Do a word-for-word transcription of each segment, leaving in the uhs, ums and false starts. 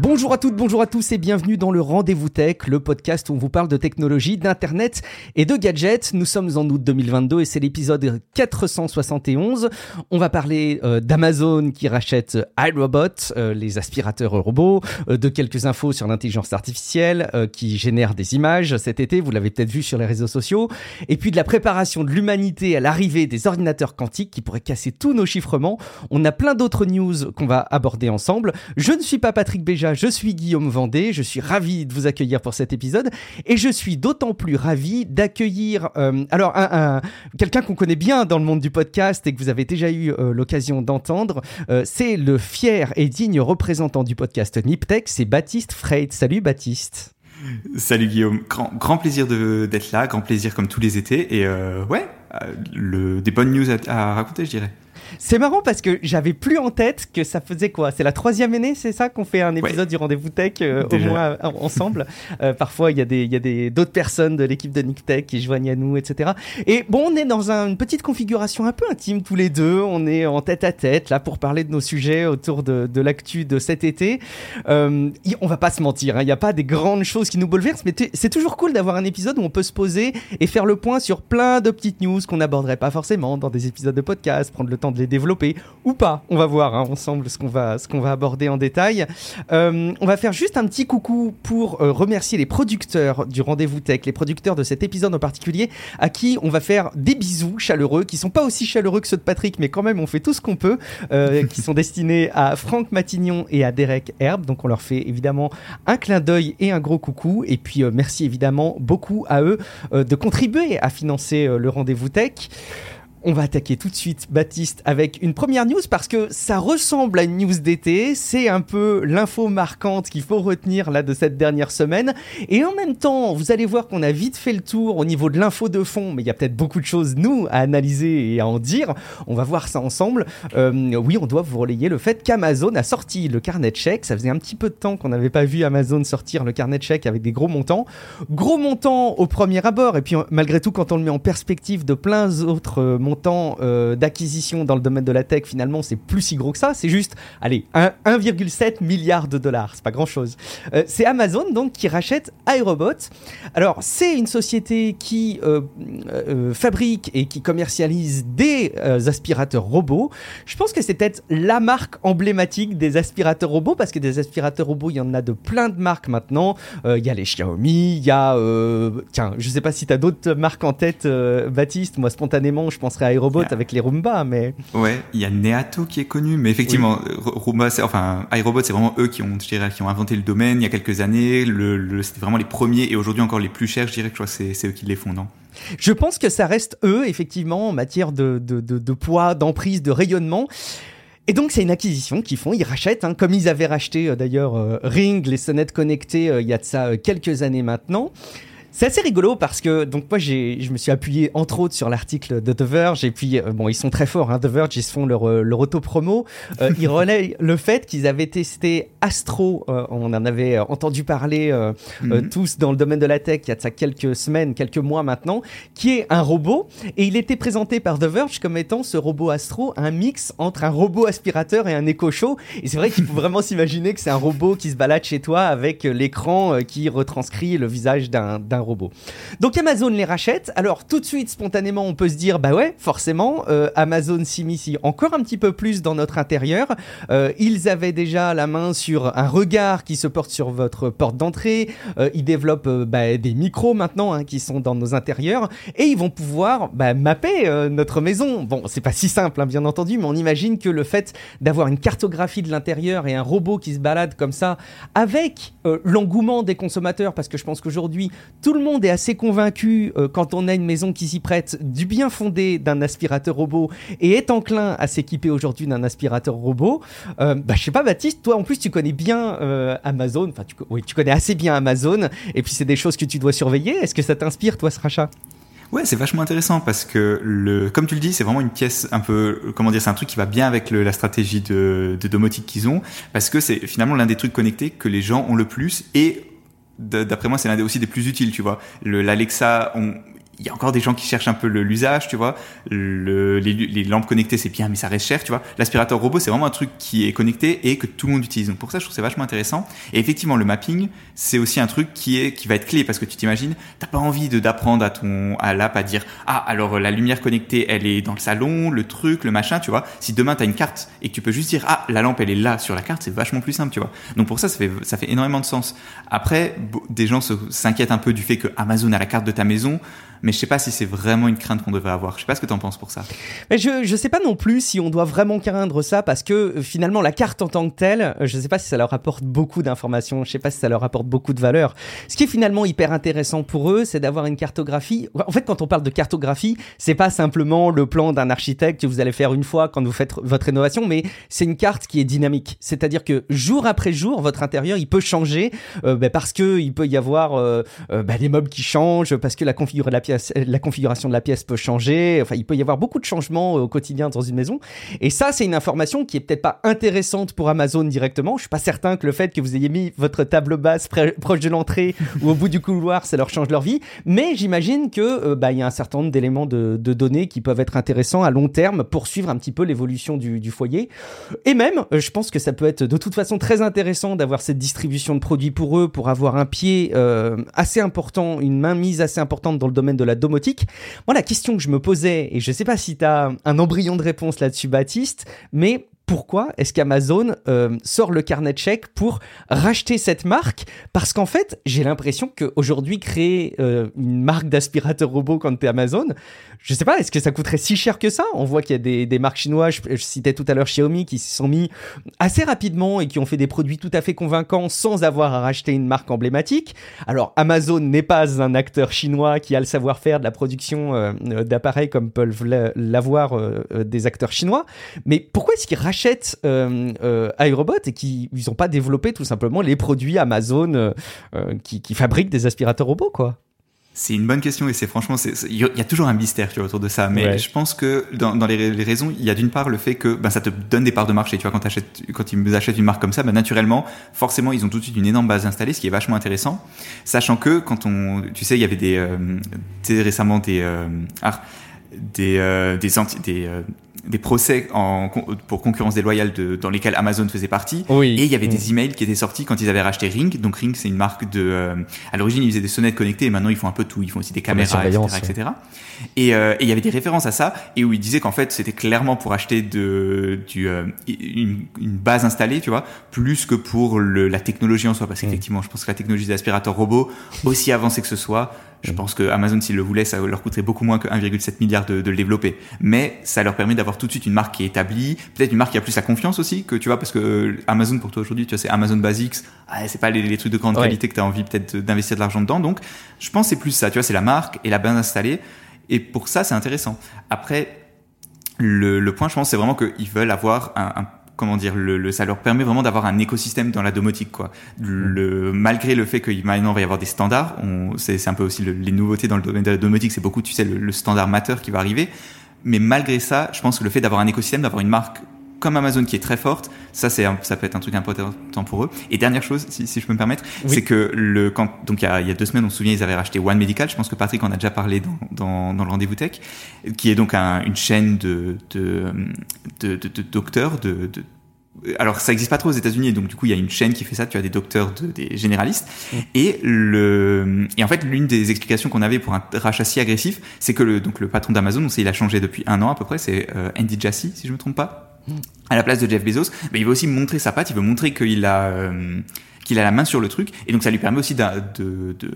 Bonjour à toutes, bonjour à tous et bienvenue dans le Rendez-vous Tech, le podcast où on vous parle de technologie, d'internet et de gadgets. Nous sommes en août deux mille vingt-deux et c'est l'épisode quatre cent soixante et onze. On va parler euh, d'Amazon qui rachète iRobot, euh, les aspirateurs robots, euh, de quelques infos sur l'intelligence artificielle euh, qui génère des images cet été, vous l'avez peut-être vu sur les réseaux sociaux, et puis de la préparation de l'humanité à l'arrivée des ordinateurs quantiques qui pourraient casser tous nos chiffrements. On a plein d'autres news qu'on va aborder ensemble. Je ne suis pas Patrick Béja, je suis Guillaume Vendée, je suis ravi de vous accueillir pour cet épisode et je suis d'autant plus ravi d'accueillir euh, alors un, un, quelqu'un qu'on connaît bien dans le monde du podcast et que vous avez déjà eu euh, l'occasion d'entendre. Euh, c'est le fier et digne représentant du podcast NipTech, c'est Baptiste Freyd. Salut Baptiste. Salut Guillaume, grand, grand plaisir de, d'être là, grand plaisir comme tous les étés et euh, ouais, le, des bonnes news à, à raconter je dirais. C'est marrant parce que j'avais plus en tête que ça faisait quoi ? C'est la troisième année, c'est ça qu'on fait un épisode ouais. du Rendez-vous Tech euh, au moins euh, ensemble. euh, parfois, il y a des, il y a des d'autres personnes de l'équipe de NipTech qui joignent à nous, et cetera. Et bon, on est dans un, une petite configuration un peu intime tous les deux. On est en tête à tête là pour parler de nos sujets autour de, de l'actu de cet été. Euh, y, on va pas se mentir, il hein, n'y a pas des grandes choses qui nous bouleversent, mais t- c'est toujours cool d'avoir un épisode où on peut se poser et faire le point sur plein de petites news qu'on n'aborderait pas forcément dans des épisodes de podcast, prendre le temps de les développer ou pas. On va voir hein, ensemble ce qu'on va, ce qu'on va aborder en détail. Euh, on va faire juste un petit coucou pour euh, remercier les producteurs du Rendez-vous Tech, les producteurs de cet épisode en particulier, à qui on va faire des bisous chaleureux, qui sont pas aussi chaleureux que ceux de Patrick, mais quand même on fait tout ce qu'on peut, euh, qui sont destinés à Franck Matignon et à Derek Herbe. Donc on leur fait évidemment un clin d'œil et un gros coucou. Et puis euh, merci évidemment beaucoup à eux euh, de contribuer à financer euh, le Rendez-vous Tech. On va attaquer tout de suite, Baptiste, avec une première news parce que ça ressemble à une news d'été. C'est un peu l'info marquante qu'il faut retenir là de cette dernière semaine. Et en même temps, vous allez voir qu'on a vite fait le tour au niveau de l'info de fond. Mais il y a peut-être beaucoup de choses, nous, à analyser et à en dire. On va voir ça ensemble. Euh, oui, on doit vous relayer le fait qu'Amazon a sorti le carnet de chèques. Ça faisait un petit peu de temps qu'on n'avait pas vu Amazon sortir le carnet de chèques avec des gros montants. Gros montants au premier abord. Et puis, malgré tout, quand on le met en perspective de plein d'autres montants, montant euh, d'acquisition dans le domaine de la tech, finalement, c'est plus si gros que ça. C'est juste, allez, un, un virgule sept milliard de dollars. C'est pas grand-chose. Euh, c'est Amazon, donc, qui rachète iRobot. Alors, c'est une société qui euh, euh, fabrique et qui commercialise des euh, aspirateurs robots. Je pense que c'est peut-être la marque emblématique des aspirateurs robots, parce que des aspirateurs robots, il y en a de plein de marques maintenant. Il euh, y a les Xiaomi, il y a... Euh, tiens, je sais pas si t'as d'autres marques en tête, euh, Baptiste. Moi, spontanément, je pense à iRobot a... avec les Roomba, mais... Ouais, il y a Neato qui est connu, mais effectivement, oui. Roomba, c'est, enfin, iRobot, c'est vraiment eux qui ont, je dirais, qui ont inventé le domaine il y a quelques années, le, le, c'était vraiment les premiers, et aujourd'hui encore les plus chers, je dirais que je crois que c'est, c'est eux qui les font, non ? Je pense que ça reste eux, effectivement, en matière de, de, de, de poids, d'emprise, de rayonnement. Et donc, c'est une acquisition qu'ils font, ils rachètent, hein, comme ils avaient racheté, euh, d'ailleurs, euh, Ring, les sonnettes connectées, euh, il y a de ça euh, quelques années maintenant. C'est assez rigolo parce que donc moi j'ai je me suis appuyé entre autres sur l'article de The Verge et puis euh, bon ils sont très forts hein, The Verge ils se font leur leur auto-promo, euh, ils relaient le fait qu'ils avaient testé Astro, euh, on en avait entendu parler euh, mm-hmm. euh, tous dans le domaine de la tech il y a de ça quelques semaines, quelques mois maintenant, qui est un robot et il était présenté par The Verge comme étant ce robot Astro, un mix entre un robot aspirateur et un éco-show et c'est vrai qu'il faut vraiment s'imaginer que c'est un robot qui se balade chez toi avec l'écran qui retranscrit le visage d'un d'un robot. Donc Amazon les rachète. Alors tout de suite, spontanément, on peut se dire bah ouais, forcément, euh, Amazon s'y mis encore un petit peu plus dans notre intérieur. Euh, ils avaient déjà la main sur un regard qui se porte sur votre porte d'entrée. Euh, ils développent euh, bah, des micros maintenant hein, qui sont dans nos intérieurs et ils vont pouvoir bah, mapper euh, notre maison. Bon, c'est pas si simple, hein, bien entendu, mais on imagine que le fait d'avoir une cartographie de l'intérieur et un robot qui se balade comme ça avec euh, l'engouement des consommateurs, parce que je pense qu'aujourd'hui, tout le monde est assez convaincu, euh, quand on a une maison qui s'y prête, du bien fondé d'un aspirateur robot et est enclin à s'équiper aujourd'hui d'un aspirateur robot, euh, bah, je sais pas, Baptiste, toi en plus tu connais bien euh, Amazon, enfin tu, oui, tu connais assez bien Amazon, et puis c'est des choses que tu dois surveiller. Est-ce que ça t'inspire, toi, ce rachat ? Ouais, c'est vachement intéressant parce que le, comme tu le dis, c'est vraiment une pièce un peu, comment dire, c'est un truc qui va bien avec le, la stratégie de, de domotique qu'ils ont, parce que c'est finalement l'un des trucs connectés que les gens ont le plus, et d'après moi, c'est l'un des aussi des plus utiles, tu vois. Le, l'Alexa, on, il y a encore des gens qui cherchent un peu le, l'usage, tu vois. Le, les, les lampes connectées, c'est bien, mais ça reste cher, tu vois. L'aspirateur robot, c'est vraiment un truc qui est connecté et que tout le monde utilise. Donc pour ça, je trouve que c'est vachement intéressant. Et effectivement, le mapping, c'est aussi un truc qui est, qui va être clé, parce que tu t'imagines, t'as pas envie de, d'apprendre à ton, à l'app à dire, ah, alors la lumière connectée, elle est dans le salon, le truc, le machin, tu vois. Si demain t'as une carte et que tu peux juste dire, ah, la lampe, elle est là sur la carte, c'est vachement plus simple, tu vois. Donc pour ça, ça fait, ça fait énormément de sens. Après, des gens se, s'inquiètent un peu du fait que Amazon a la carte de ta maison. Mais je sais pas si c'est vraiment une crainte qu'on devrait avoir. Je sais pas ce que t'en penses pour ça. Mais je je sais pas non plus si on doit vraiment craindre ça, parce que finalement la carte en tant que telle, je sais pas si ça leur apporte beaucoup d'informations, je sais pas si ça leur apporte beaucoup de valeur. Ce qui est finalement hyper intéressant pour eux, c'est d'avoir une cartographie. En fait, quand on parle de cartographie, c'est pas simplement le plan d'un architecte que vous allez faire une fois quand vous faites votre rénovation, mais c'est une carte qui est dynamique. C'est-à-dire que jour après jour, votre intérieur, il peut changer, euh, bah, parce que il peut y avoir euh, bah, les meubles qui changent, parce que la configuration de la la configuration de la pièce peut changer. Enfin, il peut y avoir beaucoup de changements au quotidien dans une maison. Et ça, c'est une information qui est peut-être pas intéressante pour Amazon directement. Je suis pas certain que le fait que vous ayez mis votre table basse pré- proche de l'entrée ou au bout du couloir, ça leur change leur vie. Mais j'imagine que euh, bah, y a un certain nombre d'éléments de, de données qui peuvent être intéressants à long terme pour suivre un petit peu l'évolution du, du foyer. Et même, euh, je pense que ça peut être de toute façon très intéressant d'avoir cette distribution de produits pour eux, pour avoir un pied euh, assez important, une mainmise assez importante dans le domaine de la domotique. Moi, la question que je me posais, et je ne sais pas si tu as un embryon de réponse là-dessus, Baptiste, mais pourquoi est-ce qu'Amazon euh, sort le carnet de chèques pour racheter cette marque ? Parce qu'en fait, j'ai l'impression qu'aujourd'hui, créer euh, une marque d'aspirateur robot quand tu es Amazon, je ne sais pas, est-ce que ça coûterait si cher que ça ? On voit qu'il y a des, des marques chinoises, je, je citais tout à l'heure Xiaomi, qui s'y sont mis assez rapidement et qui ont fait des produits tout à fait convaincants sans avoir à racheter une marque emblématique. Alors, Amazon n'est pas un acteur chinois qui a le savoir-faire de la production euh, d'appareils comme peuvent l'avoir euh, des acteurs chinois. Mais pourquoi est-ce qu'ils rachètent achètent euh, euh, iRobot et qui ils ont pas développé tout simplement les produits Amazon euh, euh, qui, qui fabriquent des aspirateurs robots, quoi. C'est une bonne question, et c'est franchement, il c'est, c'est, y a toujours un mystère, tu vois, autour de ça. Mais ouais, je pense que dans, dans les, les raisons, il y a d'une part le fait que ben ça te donne des parts de marché. Tu vois, quand t'achètes, quand ils achètent une marque comme ça, ben naturellement, forcément, ils ont tout de suite une énorme base installée, ce qui est vachement intéressant. Sachant que quand on, tu sais, il y avait des, euh, t'es récemment des, euh, ah, des, euh, des, anti, des euh, des procès en, pour concurrence déloyale de, dans lesquels Amazon faisait partie. Oui. Et il y avait oui. des emails qui étaient sortis quand ils avaient racheté Ring. Donc Ring, c'est une marque de... Euh, à l'origine, ils faisaient des sonnettes connectées, et maintenant, ils font un peu tout. Ils font aussi des caméras, et cetera, ouais. et cetera. Et, euh, et il y avait des références à ça, et où ils disaient qu'en fait, c'était clairement pour acheter de, du, euh, une, une base installée, tu vois, plus que pour le, la technologie en soi. Parce qu'effectivement, oui. je pense que la technologie des aspirateurs robots, aussi avancée que ce soit, je pense que Amazon, s'ils le voulaient, ça leur coûterait beaucoup moins que un virgule sept milliard de, de le développer. Mais ça leur permet d'avoir tout de suite une marque qui est établie, peut-être une marque qui a plus la confiance aussi, que tu vois, parce que Amazon, pour toi aujourd'hui, tu vois, c'est Amazon Basics, ah, c'est pas les, les trucs de grande ouais. qualité que t'as envie peut-être d'investir de l'argent dedans. Donc, je pense que c'est plus ça, tu vois, c'est la marque et la base installée. Et pour ça, c'est intéressant. Après, le, le point, je pense, c'est vraiment qu'ils veulent avoir un, un comment dire, le, le, ça leur permet vraiment d'avoir un écosystème dans la domotique, quoi. Le, malgré le fait que maintenant, il va y avoir des standards, on, c'est, c'est un peu aussi le, les nouveautés dans le domaine de la domotique, c'est beaucoup, tu sais, le, le standard Matter qui va arriver. Mais malgré ça, je pense que le fait d'avoir un écosystème, d'avoir une marque comme Amazon qui est très forte, ça c'est un, ça peut être un truc important pour eux. Et dernière chose, si, si je peux me permettre, oui. c'est que le quand donc il y a, il y a deux semaines, on se souvient, ils avaient racheté One Medical. Je pense que Patrick en a déjà parlé dans dans, dans le Rendez-vous Tech, qui est donc un, une chaîne de de de, de, de docteurs de, de alors ça existe pas trop aux États-Unis, donc du coup il y a une chaîne qui fait ça. Tu as des docteurs, de, des généralistes, et le et en fait l'une des explications qu'on avait pour un rachat si agressif, c'est que le donc le patron d'Amazon, on sait il a changé depuis un an à peu près, c'est Andy Jassy si je me trompe pas. À la place de Jeff Bezos, mais il veut aussi montrer sa patte, il veut montrer qu'il a, euh, qu'il a la main sur le truc, et donc ça lui permet aussi de, de, de,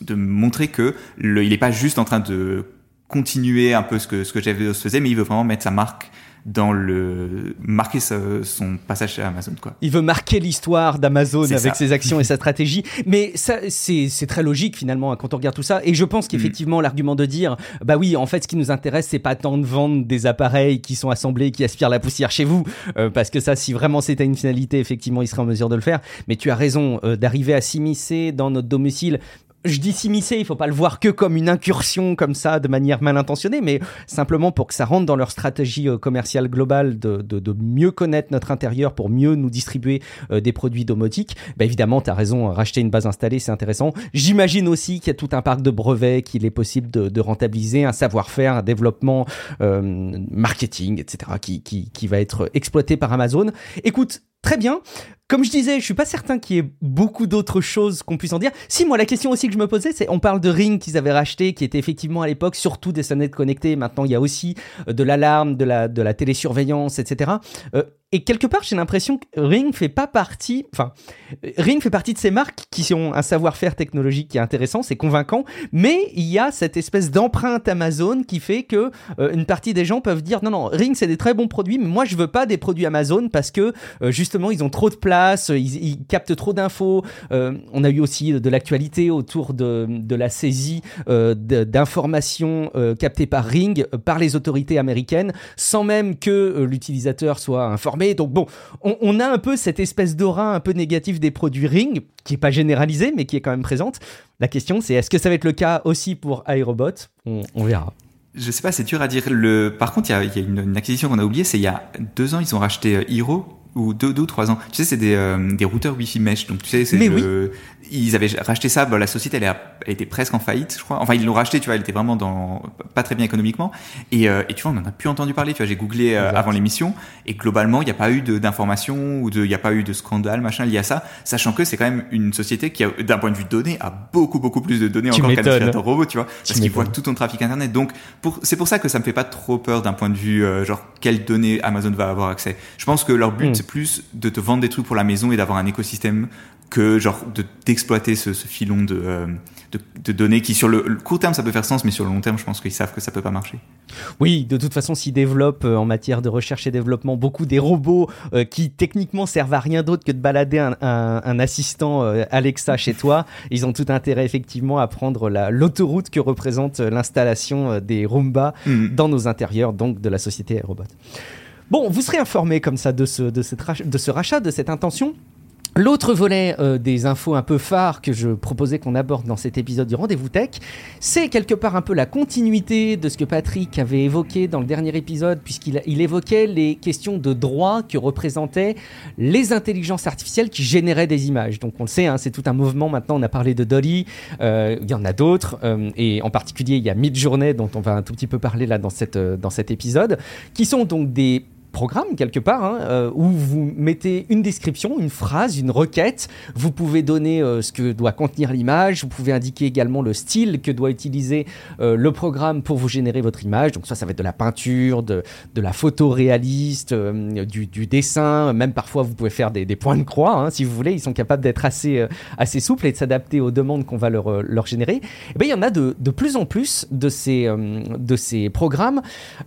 de montrer que le, il est pas juste en train de continuer un peu ce que, ce que Jeff Bezos faisait, mais il veut vraiment mettre sa marque dans le, marquer ce, son passage à Amazon, quoi. Il veut marquer l'histoire d'Amazon c'est avec ça. Ses actions et sa stratégie. Mais ça, c'est, c'est très logique finalement quand on regarde tout ça. Et je pense qu'effectivement, mmh. l'argument de dire, bah oui, en fait, ce qui nous intéresse, c'est pas tant de vendre des appareils qui sont assemblés, qui aspirent la poussière chez vous. Euh, parce que ça, si vraiment c'était une finalité, effectivement, il serait en mesure de le faire. Mais tu as raison, euh, d'arriver à s'immiscer dans notre domicile. Je dis s'immiscer, il faut pas le voir que comme une incursion comme ça, de manière mal intentionnée, mais simplement pour que ça rentre dans leur stratégie commerciale globale de, de, de mieux connaître notre intérieur pour mieux nous distribuer des produits domotiques. Bah évidemment, t'as raison, racheter une base installée, c'est intéressant. J'imagine aussi qu'il y a tout un parc de brevets qu'il est possible de, de rentabiliser, un savoir-faire, un développement, euh, marketing, et cetera, qui, qui, qui va être exploité par Amazon. Écoute, très bien. Comme je disais, je suis pas certain qu'il y ait beaucoup d'autres choses qu'on puisse en dire. Si, moi, la question aussi que je me posais, c'est on parle de Ring qu'ils avaient racheté, qui était effectivement à l'époque surtout des sonnettes connectées. Maintenant, il y a aussi de l'alarme, de la, de la télésurveillance, et cetera. Euh, et quelque part, j'ai l'impression que Ring fait pas partie, enfin, Ring fait partie de ces marques qui ont un savoir-faire technologique qui est intéressant, c'est convaincant, mais il y a cette espèce d'empreinte Amazon qui fait que euh, une partie des gens peuvent dire non, non, Ring, c'est des très bons produits, mais moi, je veux pas des produits Amazon parce que, euh, justement, ils ont trop de place. Ils, ils captent trop d'infos. Euh, on a eu aussi de l'actualité autour de, de la saisie euh, de, d'informations euh, captées par Ring, euh, par les autorités américaines, sans même que euh, l'utilisateur soit informé. Donc bon, on, on a un peu cette espèce d'aura un peu négative des produits Ring, qui n'est pas généralisée, mais qui est quand même présente. La question, c'est est-ce que ça va être le cas aussi pour iRobot ? on, on verra. Je sais pas, c'est dur à dire. Le... Par contre, il y a, y a une, une acquisition qu'on a oubliée, c'est il y a deux ans, ils ont racheté Hiro. Ou deux, deux ou trois ans. Tu sais, c'est des, euh, des routeurs Wi-Fi mesh. Donc, tu sais, c'est le... oui. Ils avaient racheté ça. Bah, la société, elle, a, elle était presque en faillite, je crois. Enfin, ils l'ont racheté, tu vois. Elle était vraiment dans, pas très bien économiquement. Et, euh, et tu vois, on en a plus entendu parler. Tu vois, j'ai googlé euh, avant l'émission. Et globalement, il n'y a pas eu de, d'informations ou de, il n'y a pas eu de scandale, machin, lié à ça. Sachant que c'est quand même une société qui a, d'un point de vue de données, a beaucoup, beaucoup plus de données tu encore m'étonnes. Qu'un aspirateur robot, tu vois. Tu parce m'étonnes. Qu'ils voient tout ton trafic internet. Donc, pour, c'est pour ça que ça me fait pas trop peur d'un point de vue, euh, genre, quelles données Amazon va avoir accès. Je pense que leur but, mm. plus de te vendre des trucs pour la maison et d'avoir un écosystème que genre de, d'exploiter ce, ce filon de, euh, de, de données qui sur le, le court terme ça peut faire sens, mais sur le long terme je pense qu'ils savent que ça peut pas marcher. Oui, de toute façon, s'ils développent euh, en matière de recherche et développement beaucoup des robots euh, qui techniquement servent à rien d'autre que de balader un, un, un assistant euh, Alexa chez toi, ils ont tout intérêt effectivement à prendre la, l'autoroute que représente l'installation euh, des Roomba mmh. dans nos intérieurs, donc de la société iRobot. Bon, vous serez informés comme ça de ce, de, cette rach- de ce rachat, de cette intention. L'autre volet euh, des infos un peu phares que je proposais qu'on aborde dans cet épisode du Rendez-vous Tech, c'est quelque part un peu la continuité de ce que Patrick avait évoqué dans le dernier épisode, puisqu'il il évoquait les questions de droit que représentaient les intelligences artificielles qui généraient des images. Donc on le sait, hein, c'est tout un mouvement. Maintenant, on a parlé de D A L L-E, euh, il y en a d'autres, euh, et en particulier, il y a Midjourney, dont on va un tout petit peu parler là dans, cette, euh, dans cet épisode, qui sont donc des programme quelque part, hein, euh, où vous mettez une description, une phrase, une requête. Vous pouvez donner euh, ce que doit contenir l'image. Vous pouvez indiquer également le style que doit utiliser euh, le programme pour vous générer votre image. Donc ça, ça va être de la peinture, de, de la photo réaliste, euh, du, du dessin. Même parfois, vous pouvez faire des, des points de croix, hein, si vous voulez. Ils sont capables d'être assez, euh, assez souples et de s'adapter aux demandes qu'on va leur, euh, leur générer. Et bien, il y en a de, de plus en plus de ces, euh, de ces programmes.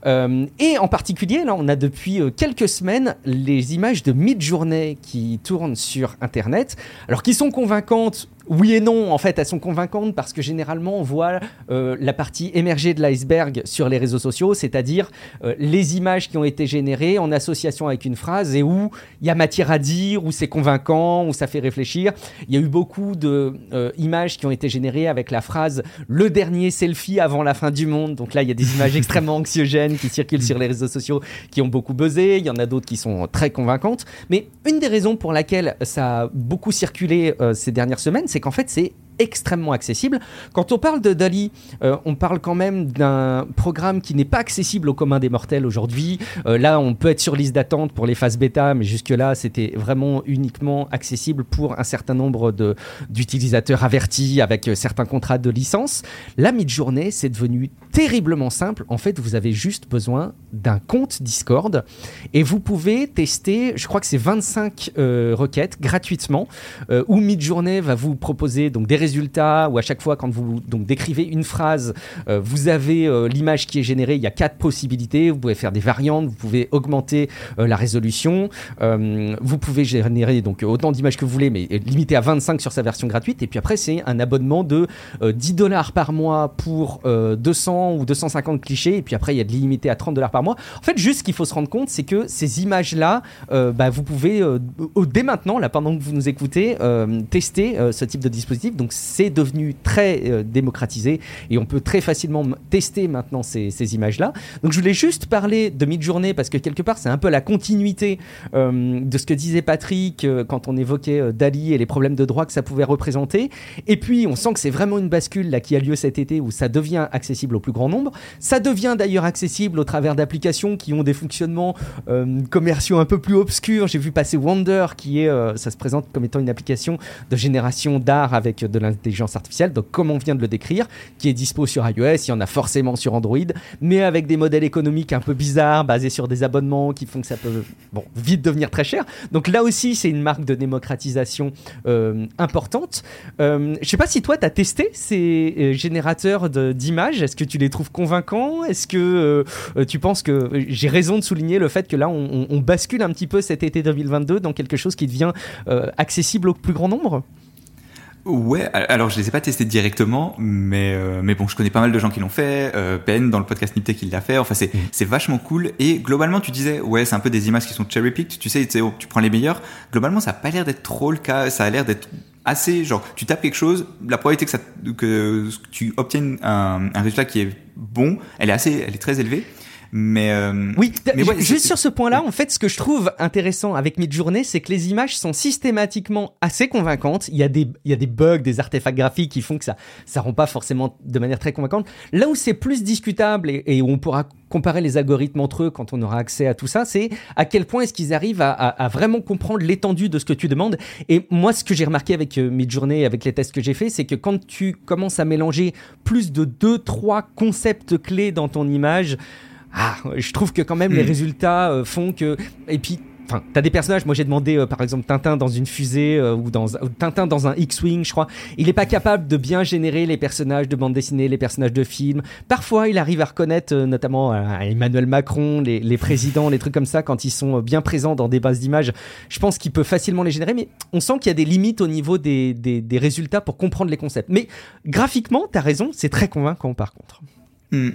Euh, et en particulier, là, on a depuis quelques semaines les images de Midjourney qui tournent sur internet, alors qui sont convaincantes. Oui et non, en fait, elles sont convaincantes parce que généralement, on voit euh, la partie émergée de l'iceberg sur les réseaux sociaux, c'est-à-dire euh, les images qui ont été générées en association avec une phrase et où il y a matière à dire, où c'est convaincant, où ça fait réfléchir. Il y a eu beaucoup d'images euh, qui ont été générées avec la phrase « le dernier selfie avant la fin du monde ». Donc là, il y a des images extrêmement anxiogènes qui circulent sur les réseaux sociaux, qui ont beaucoup buzzé. Il y en a d'autres qui sont très convaincantes. Mais une des raisons pour laquelle ça a beaucoup circulé euh, ces dernières semaines, c'est qu'en fait, c'est extrêmement accessible. Quand on parle de D A L L-E, euh, on parle quand même d'un programme qui n'est pas accessible au commun des mortels aujourd'hui. Euh, là, on peut être sur liste d'attente pour les phases bêta, mais jusque-là, c'était vraiment uniquement accessible pour un certain nombre de, d'utilisateurs avertis avec euh, certains contrats de licence. La Midjourney, c'est devenu terriblement simple. En fait, vous avez juste besoin d'un compte Discord et vous pouvez tester, je crois que c'est vingt-cinq euh, requêtes gratuitement, euh, où Midjourney va vous proposer donc, des résultats, où à chaque fois, quand vous donc, décrivez une phrase, euh, vous avez euh, l'image qui est générée. Il y a quatre possibilités. Vous pouvez faire des variantes, vous pouvez augmenter euh, la résolution, euh, vous pouvez générer donc, autant d'images que vous voulez, mais limité à vingt-cinq sur sa version gratuite. Et puis après, c'est un abonnement de euh, dix dollars par mois pour euh, deux cents ou deux cent cinquante clichés, et puis après il y a de l'illimité à trente dollars par mois. En fait, juste ce qu'il faut se rendre compte, c'est que ces images-là, euh, bah, vous pouvez euh, dès maintenant, là pendant que vous nous écoutez, euh, tester euh, ce type de dispositif. Donc c'est devenu très euh, démocratisé et on peut très facilement m- tester maintenant ces, ces images-là. Donc je voulais juste parler de Midjourney parce que quelque part c'est un peu la continuité euh, de ce que disait Patrick euh, quand on évoquait euh, D A L L-E et les problèmes de droit que ça pouvait représenter. Et puis on sent que c'est vraiment une bascule là qui a lieu cet été où ça devient accessible au plus grand nombre. Ça devient d'ailleurs accessible au travers d'applications qui ont des fonctionnements euh, commerciaux un peu plus obscurs. J'ai vu passer Wonder qui est, euh, ça se présente comme étant une application de génération d'art avec de l'intelligence artificielle, donc comme on vient de le décrire, qui est dispo sur iOS, il y en a forcément sur Android, mais avec des modèles économiques un peu bizarres, basés sur des abonnements qui font que ça peut bon, vite devenir très cher. Donc là aussi, c'est une marque de démocratisation euh, importante. Euh, je sais pas si toi, tu as testé ces euh, générateurs de, d'images. Est-ce que tu les trouves convaincants? Est-ce que euh, tu penses que j'ai raison de souligner le fait que là on, on, on bascule un petit peu cet été deux mille vingt-deux dans quelque chose qui devient euh, accessible au plus grand nombre? Ouais, alors je les ai pas testés directement, mais euh, mais bon, je connais pas mal de gens qui l'ont fait. Euh, Ben dans le podcast NipTech il l'a fait. Enfin c'est c'est vachement cool. Et globalement tu disais ouais c'est un peu des images qui sont cherry picked. Tu sais tu, sais, oh, tu prends les meilleures. Globalement ça a pas l'air d'être trop le cas. Ça a l'air d'être assez genre tu tapes quelque chose, la probabilité que ça que tu obtiennes un, un résultat qui est bon, elle est assez elle est très élevée. Mais euh, oui, mais ouais, juste c'est... sur ce point-là, en fait, ce que je trouve intéressant avec Midjourney, c'est que les images sont systématiquement assez convaincantes. Il y a des, il y a des bugs, des artefacts graphiques qui font que ça, ça rend pas forcément de manière très convaincante. Là où c'est plus discutable et, et où on pourra comparer les algorithmes entre eux quand on aura accès à tout ça, c'est à quel point est-ce qu'ils arrivent à, à, à vraiment comprendre l'étendue de ce que tu demandes. Et moi, ce que j'ai remarqué avec euh, Midjourney, avec les tests que j'ai faits, c'est que quand tu commences à mélanger plus de deux, trois concepts clés dans ton image, ah, je trouve que quand même mmh. les résultats euh, font que... Et puis, enfin, t'as des personnages, moi j'ai demandé euh, par exemple Tintin dans une fusée euh, ou, dans, ou Tintin dans un X-Wing, je crois. Il est pas capable de bien générer les personnages de bande dessinée, les personnages de films. Parfois, il arrive à reconnaître euh, notamment euh, Emmanuel Macron, les, les présidents, les trucs comme ça, quand ils sont euh, bien présents dans des bases d'images. Je pense qu'il peut facilement les générer, mais on sent qu'il y a des limites au niveau des, des, des résultats pour comprendre les concepts. Mais graphiquement, t'as raison, c'est très convaincant par contre. Mmh.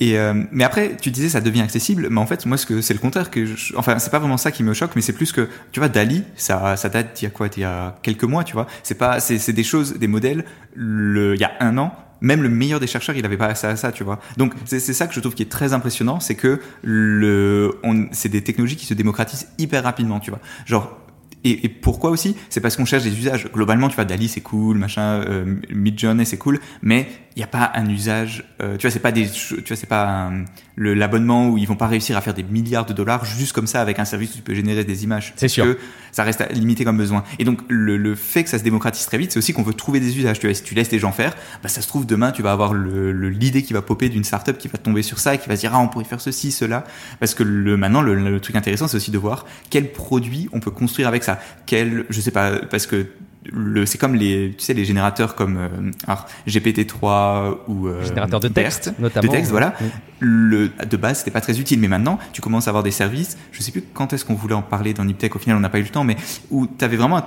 Et euh, mais après, tu disais ça devient accessible, mais en fait, moi, ce que c'est le contraire que, je, enfin, c'est pas vraiment ça qui me choque, mais c'est plus que, tu vois, D A L L-E, ça, ça date d'il y a quoi, d'il y a quelques mois, tu vois. C'est pas, c'est, c'est des choses, des modèles, le, il y a un an. Même le meilleur des chercheurs, il n'avait pas accès à ça, tu vois. Donc c'est, c'est ça que je trouve qui est très impressionnant, c'est que le, on, c'est des technologies qui se démocratisent hyper rapidement, tu vois. Genre. Et, et pourquoi aussi? C'est parce qu'on cherche des usages. Globalement, tu vois, D A L L-E, c'est cool, machin, euh, Midjourney, c'est cool, mais il y a pas un usage. Euh, tu vois, c'est pas des, tu vois, c'est pas un, le, l'abonnement où ils vont pas réussir à faire des milliards de dollars juste comme ça avec un service où tu peux générer des images. C'est sûr. Que ça reste limité comme besoin. Et donc le, le fait que ça se démocratise très vite, c'est aussi qu'on veut trouver des usages. Tu vois, si tu laisses les gens faire, bah ça se trouve demain tu vas avoir le, le l'idée qui va popper d'une startup qui va tomber sur ça et qui va se dire ah on pourrait faire ceci, cela. Parce que le maintenant le, le truc intéressant c'est aussi de voir quel produit on peut construire avec ça. Quel, je sais pas, parce que le, c'est comme les, tu sais, les générateurs comme euh, alors, G P T trois ou euh, générateur de texte, Bert, notamment, de texte, voilà. Oui. Le, de base, c'était pas très utile, mais maintenant, tu commences à avoir des services. Je sais plus quand est-ce qu'on voulait en parler dans NipTech. Au final, on n'a pas eu le temps, mais où t'avais vraiment un,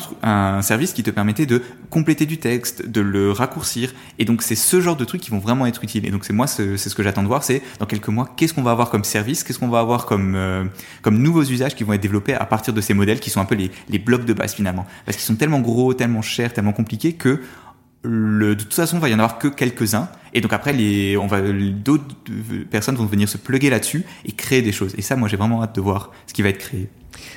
un service qui te permettait de compléter du texte, de le raccourcir. Et donc, c'est ce genre de trucs qui vont vraiment être utiles. Et donc, c'est moi, c'est, c'est ce que j'attends de voir. C'est dans quelques mois, qu'est-ce qu'on va avoir comme service, qu'est-ce qu'on va avoir comme euh, comme nouveaux usages qui vont être développés à partir de ces modèles qui sont un peu les les blocs de base finalement, parce qu'ils sont tellement gros, tellement cher, tellement compliqué que le, de toute façon, il va y en avoir que quelques-uns. Et donc après, les, on va, d'autres personnes vont venir se pluguer là-dessus et créer des choses. Et ça, moi, j'ai vraiment hâte de voir ce qui va être créé.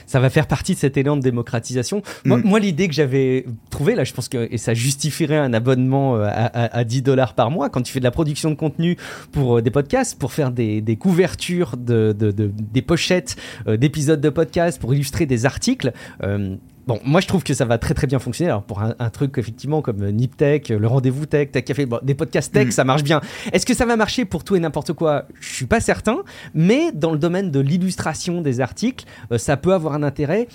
Ça va faire partie de cet élan de démocratisation. Moi, mmh. moi l'idée que j'avais trouvée, là, je pense que et ça justifierait un abonnement à, à, à dix dollars par mois quand tu fais de la production de contenu pour euh, des podcasts, pour faire des, des couvertures, de, de, de, des pochettes, euh, d'épisodes de podcasts, pour illustrer des articles. Euh, Bon, moi je trouve que ça va très très bien fonctionner. Alors pour un, un truc effectivement comme NipTech, le Rendez-vous Tech, Tech Café, bon, des podcasts tech, mmh. ça marche bien. Est-ce que ça va marcher pour tout et n'importe quoi ? Je suis pas certain, mais dans le domaine de l'illustration des articles, euh, ça peut avoir un intérêt.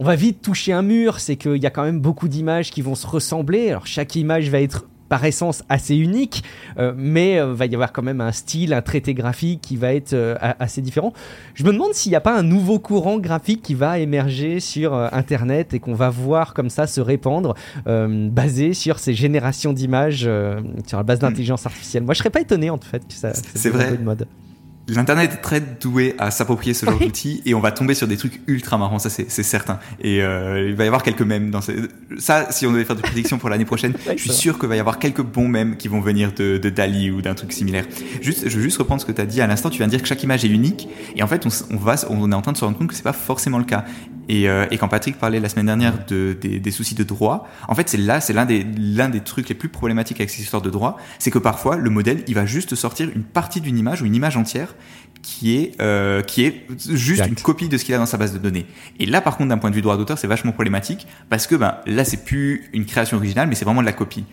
On va vite toucher un mur, c'est qu'il y a quand même beaucoup d'images qui vont se ressembler. Alors chaque image va être par essence assez unique, euh, mais euh, va y avoir quand même un style, un traité graphique qui va être euh, assez différent. Je me demande s'il n'y a pas un nouveau courant graphique qui va émerger sur euh, Internet et qu'on va voir comme ça se répandre, euh, basé sur ces générations d'images, euh, sur la base d'intelligence artificielle. Moi, je ne serais pas étonné en fait que ça c'est vrai. Un peu de mode. L'internet est très doué à s'approprier ce genre oui. d'outils et on va tomber sur des trucs ultra marrants, ça c'est, c'est certain. Et euh, il va y avoir quelques mèmes dans ce... ça. Si on devait faire des prédictions pour l'année prochaine, ouais, je suis sûr qu'il va y avoir quelques bons mèmes qui vont venir de, de D A L L-E ou d'un truc similaire. Juste, je veux juste reprendre ce que tu as dit à l'instant. Tu viens de dire que chaque image est unique et en fait on, on va, on est en train de se rendre compte que c'est pas forcément le cas. Et, euh, et quand Patrick parlait la semaine dernière de, des, des soucis de droit, en fait c'est là, c'est l'un des, l'un des trucs les plus problématiques avec ces histoires de droit, c'est que parfois le modèle il va juste sortir une partie d'une image ou une image entière qui est, euh, qui est juste exact. Une copie de ce qu'il a dans sa base de données. Et là par contre d'un point de vue droit d'auteur c'est vachement problématique parce que ben, là c'est plus une création originale mais c'est vraiment de la copie.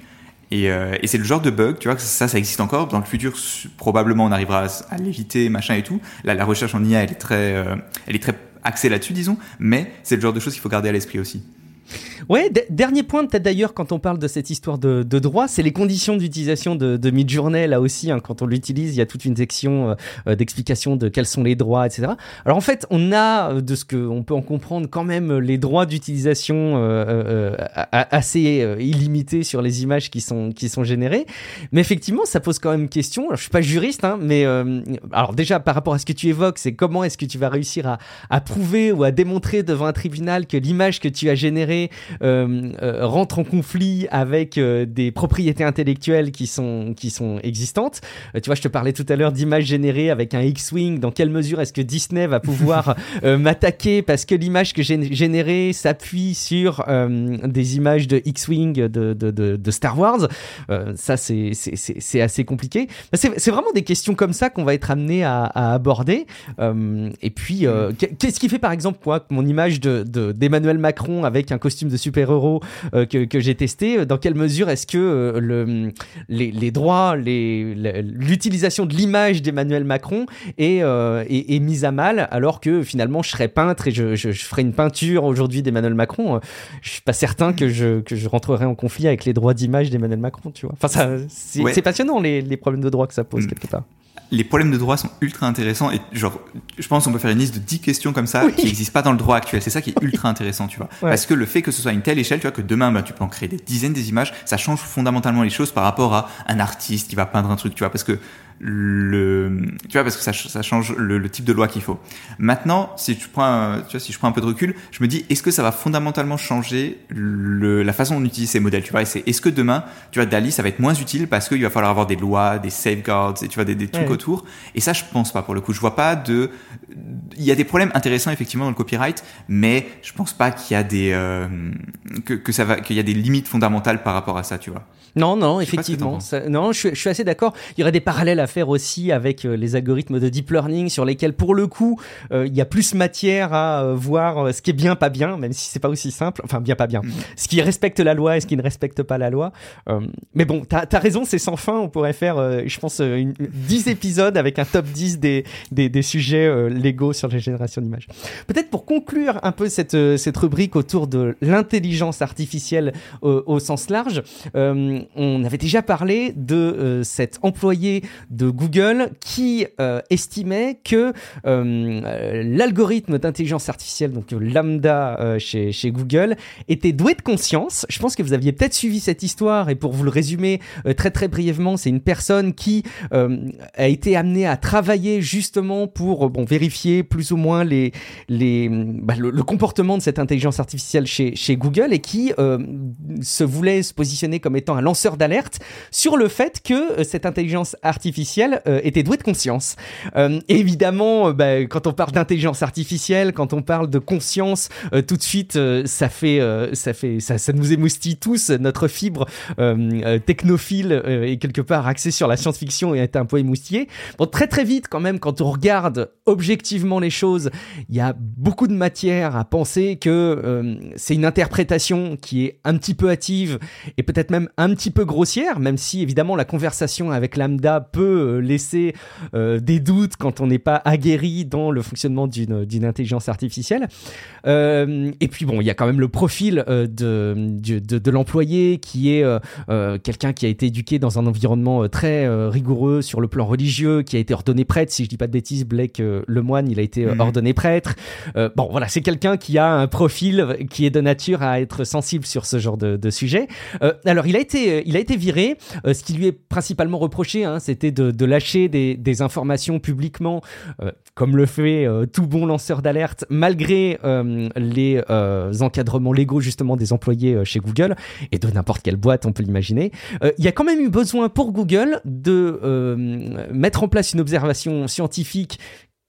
Et, euh, et c'est le genre de bug, tu vois, que ça, ça existe encore. Dans le futur, probablement on arrivera à, à l'éviter, machin et tout. Là, la recherche en I A, elle est très, euh, elle est très axée là-dessus, disons. Mais c'est le genre de choses qu'il faut garder à l'esprit aussi. Ouais, d- dernier point peut-être d'ailleurs quand on parle de cette histoire de, de droit, c'est les conditions d'utilisation de, de Midjourney là aussi, hein, quand on l'utilise il y a toute une section euh, d'explication de quels sont les droits, et cetera. Alors en fait on a de ce qu'on peut en comprendre quand même les droits d'utilisation euh, euh, assez euh, illimités sur les images qui sont, qui sont générées, mais effectivement ça pose quand même question. Alors, je suis pas juriste hein, mais euh, alors déjà par rapport à ce que tu évoques, c'est comment est-ce que tu vas réussir à, à prouver ou à démontrer devant un tribunal que l'image que tu as générée Euh, euh, rentre en conflit avec euh, des propriétés intellectuelles qui sont, qui sont existantes. Euh, tu vois, je te parlais tout à l'heure d'images générées avec un X-Wing. Dans quelle mesure est-ce que Disney va pouvoir euh, m'attaquer parce que l'image que j'ai générée s'appuie sur euh, des images de X-Wing de, de, de, de Star Wars. Euh, ça, c'est, c'est, c'est, c'est assez compliqué. C'est, c'est vraiment des questions comme ça qu'on va être amené à, à aborder. Euh, et puis, euh, qu'est-ce qui fait, par exemple, moi, que mon image de, de, d'Emmanuel Macron avec un costume de super-héros euh, que, que j'ai testé, dans quelle mesure est-ce que euh, le, les, les droits, les, l'utilisation de l'image d'Emmanuel Macron est, euh, est, est mise à mal, alors que finalement je serais peintre et je, je, je ferais une peinture aujourd'hui d'Emmanuel Macron, euh, je suis pas certain que je, que je rentrerais en conflit avec les droits d'image d'Emmanuel Macron, tu vois. Enfin, ça, c'est, ouais. c'est passionnant les, les problèmes de droit que ça pose mmh. quelque part. Les problèmes de droit sont ultra intéressants et genre, je pense qu'on peut faire une liste de dix questions comme ça oui. qui n'existent pas dans le droit actuel. C'est ça qui est ultra intéressant, tu vois. Ouais. Parce que le fait que ce soit à une telle échelle, tu vois, que demain, bah, tu peux en créer des dizaines des images, ça change fondamentalement les choses par rapport à un artiste qui va peindre un truc, tu vois, parce que le, tu vois, parce que ça, ça change le, le type de loi qu'il faut. Maintenant, si tu prends, un, tu vois, si je prends un peu de recul, je me dis, est-ce que ça va fondamentalement changer le, la façon dont on utilise ces modèles, tu vois, et c'est, est-ce que demain, tu vois, D A L L-E, ça va être moins utile parce qu'il va falloir avoir des lois, des safeguards, et tu vois, des, des trucs ouais. autour. Et ça, je pense pas, pour le coup. Je vois pas de, il y a des problèmes intéressants, effectivement, dans le copyright, mais je pense pas qu'il y a des, euh, que, que ça va, qu'il y a des limites fondamentales par rapport à ça, tu vois. Non, non, effectivement. Ça, non, je, je suis assez d'accord. Il y aurait des parallèles à faire aussi avec euh, les algorithmes de deep learning sur lesquels, pour le coup, euh, il y a plus matière à euh, voir ce qui est bien, pas bien, même si c'est pas aussi simple. Enfin, bien, pas bien. Mmh. Ce qui respecte la loi et ce qui ne respecte pas la loi. Euh, mais bon, t'as, t'as raison, c'est sans fin. On pourrait faire, euh, je pense, une, dix épisodes avec un top dix des, des, des sujets euh, légaux sur la génération d'images. Peut-être pour conclure un peu cette, euh, cette rubrique autour de l'intelligence artificielle euh, au sens large, euh, on avait déjà parlé de euh, cet employé de Google qui euh, estimait que euh, l'algorithme d'intelligence artificielle, donc Lambda euh, chez, chez Google, était doué de conscience. Je pense que vous aviez peut-être suivi cette histoire et pour vous le résumer euh, très très brièvement, c'est une personne qui euh, a été amenée à travailler justement pour euh, bon, vérifier plus ou moins les, les, bah, le, le comportement de cette intelligence artificielle chez, chez Google et qui euh, se voulait se positionner comme étant un lanceur d'alerte sur le fait que euh, cette intelligence artificielle euh, était douée de conscience. Euh, évidemment, euh, bah, quand on parle d'intelligence artificielle, quand on parle de conscience, euh, tout de suite, euh, ça fait, euh, ça fait, ça, ça nous émoustille tous. Notre fibre euh, euh, technophile euh, est quelque part axée sur la science-fiction et est un peu émoustillée. justifier. Bon, très très vite quand même, quand on regarde objectivement les choses, il y a beaucoup de matière à penser que euh, c'est une interprétation qui est un petit peu hâtive et peut-être même un petit peu grossière, même si évidemment la conversation avec Lambda peut laisser euh, des doutes quand on n'est pas aguerri dans le fonctionnement d'une, d'une intelligence artificielle. Euh, et puis bon, il y a quand même le profil euh, de, de, de, de l'employé qui est euh, euh, quelqu'un qui a été éduqué dans un environnement euh, très euh, rigoureux sur le plan religieux, qui a été ordonné prêtre, si je dis pas de bêtises, Blake euh, Lemoine, il a été euh, mmh. ordonné prêtre. Euh, bon, voilà, c'est quelqu'un qui a un profil qui est de nature à être sensible sur ce genre de, de sujet. Euh, alors, il a été, il a été viré. Euh, ce qui lui est principalement reproché, hein, c'était de, de lâcher des, des informations publiquement, euh, comme le fait euh, tout bon lanceur d'alerte, malgré euh, les euh, encadrements légaux justement des employés euh, chez Google et de n'importe quelle boîte, on peut l'imaginer. Il euh, y a quand même eu besoin pour Google de euh, mettre en place une observation scientifique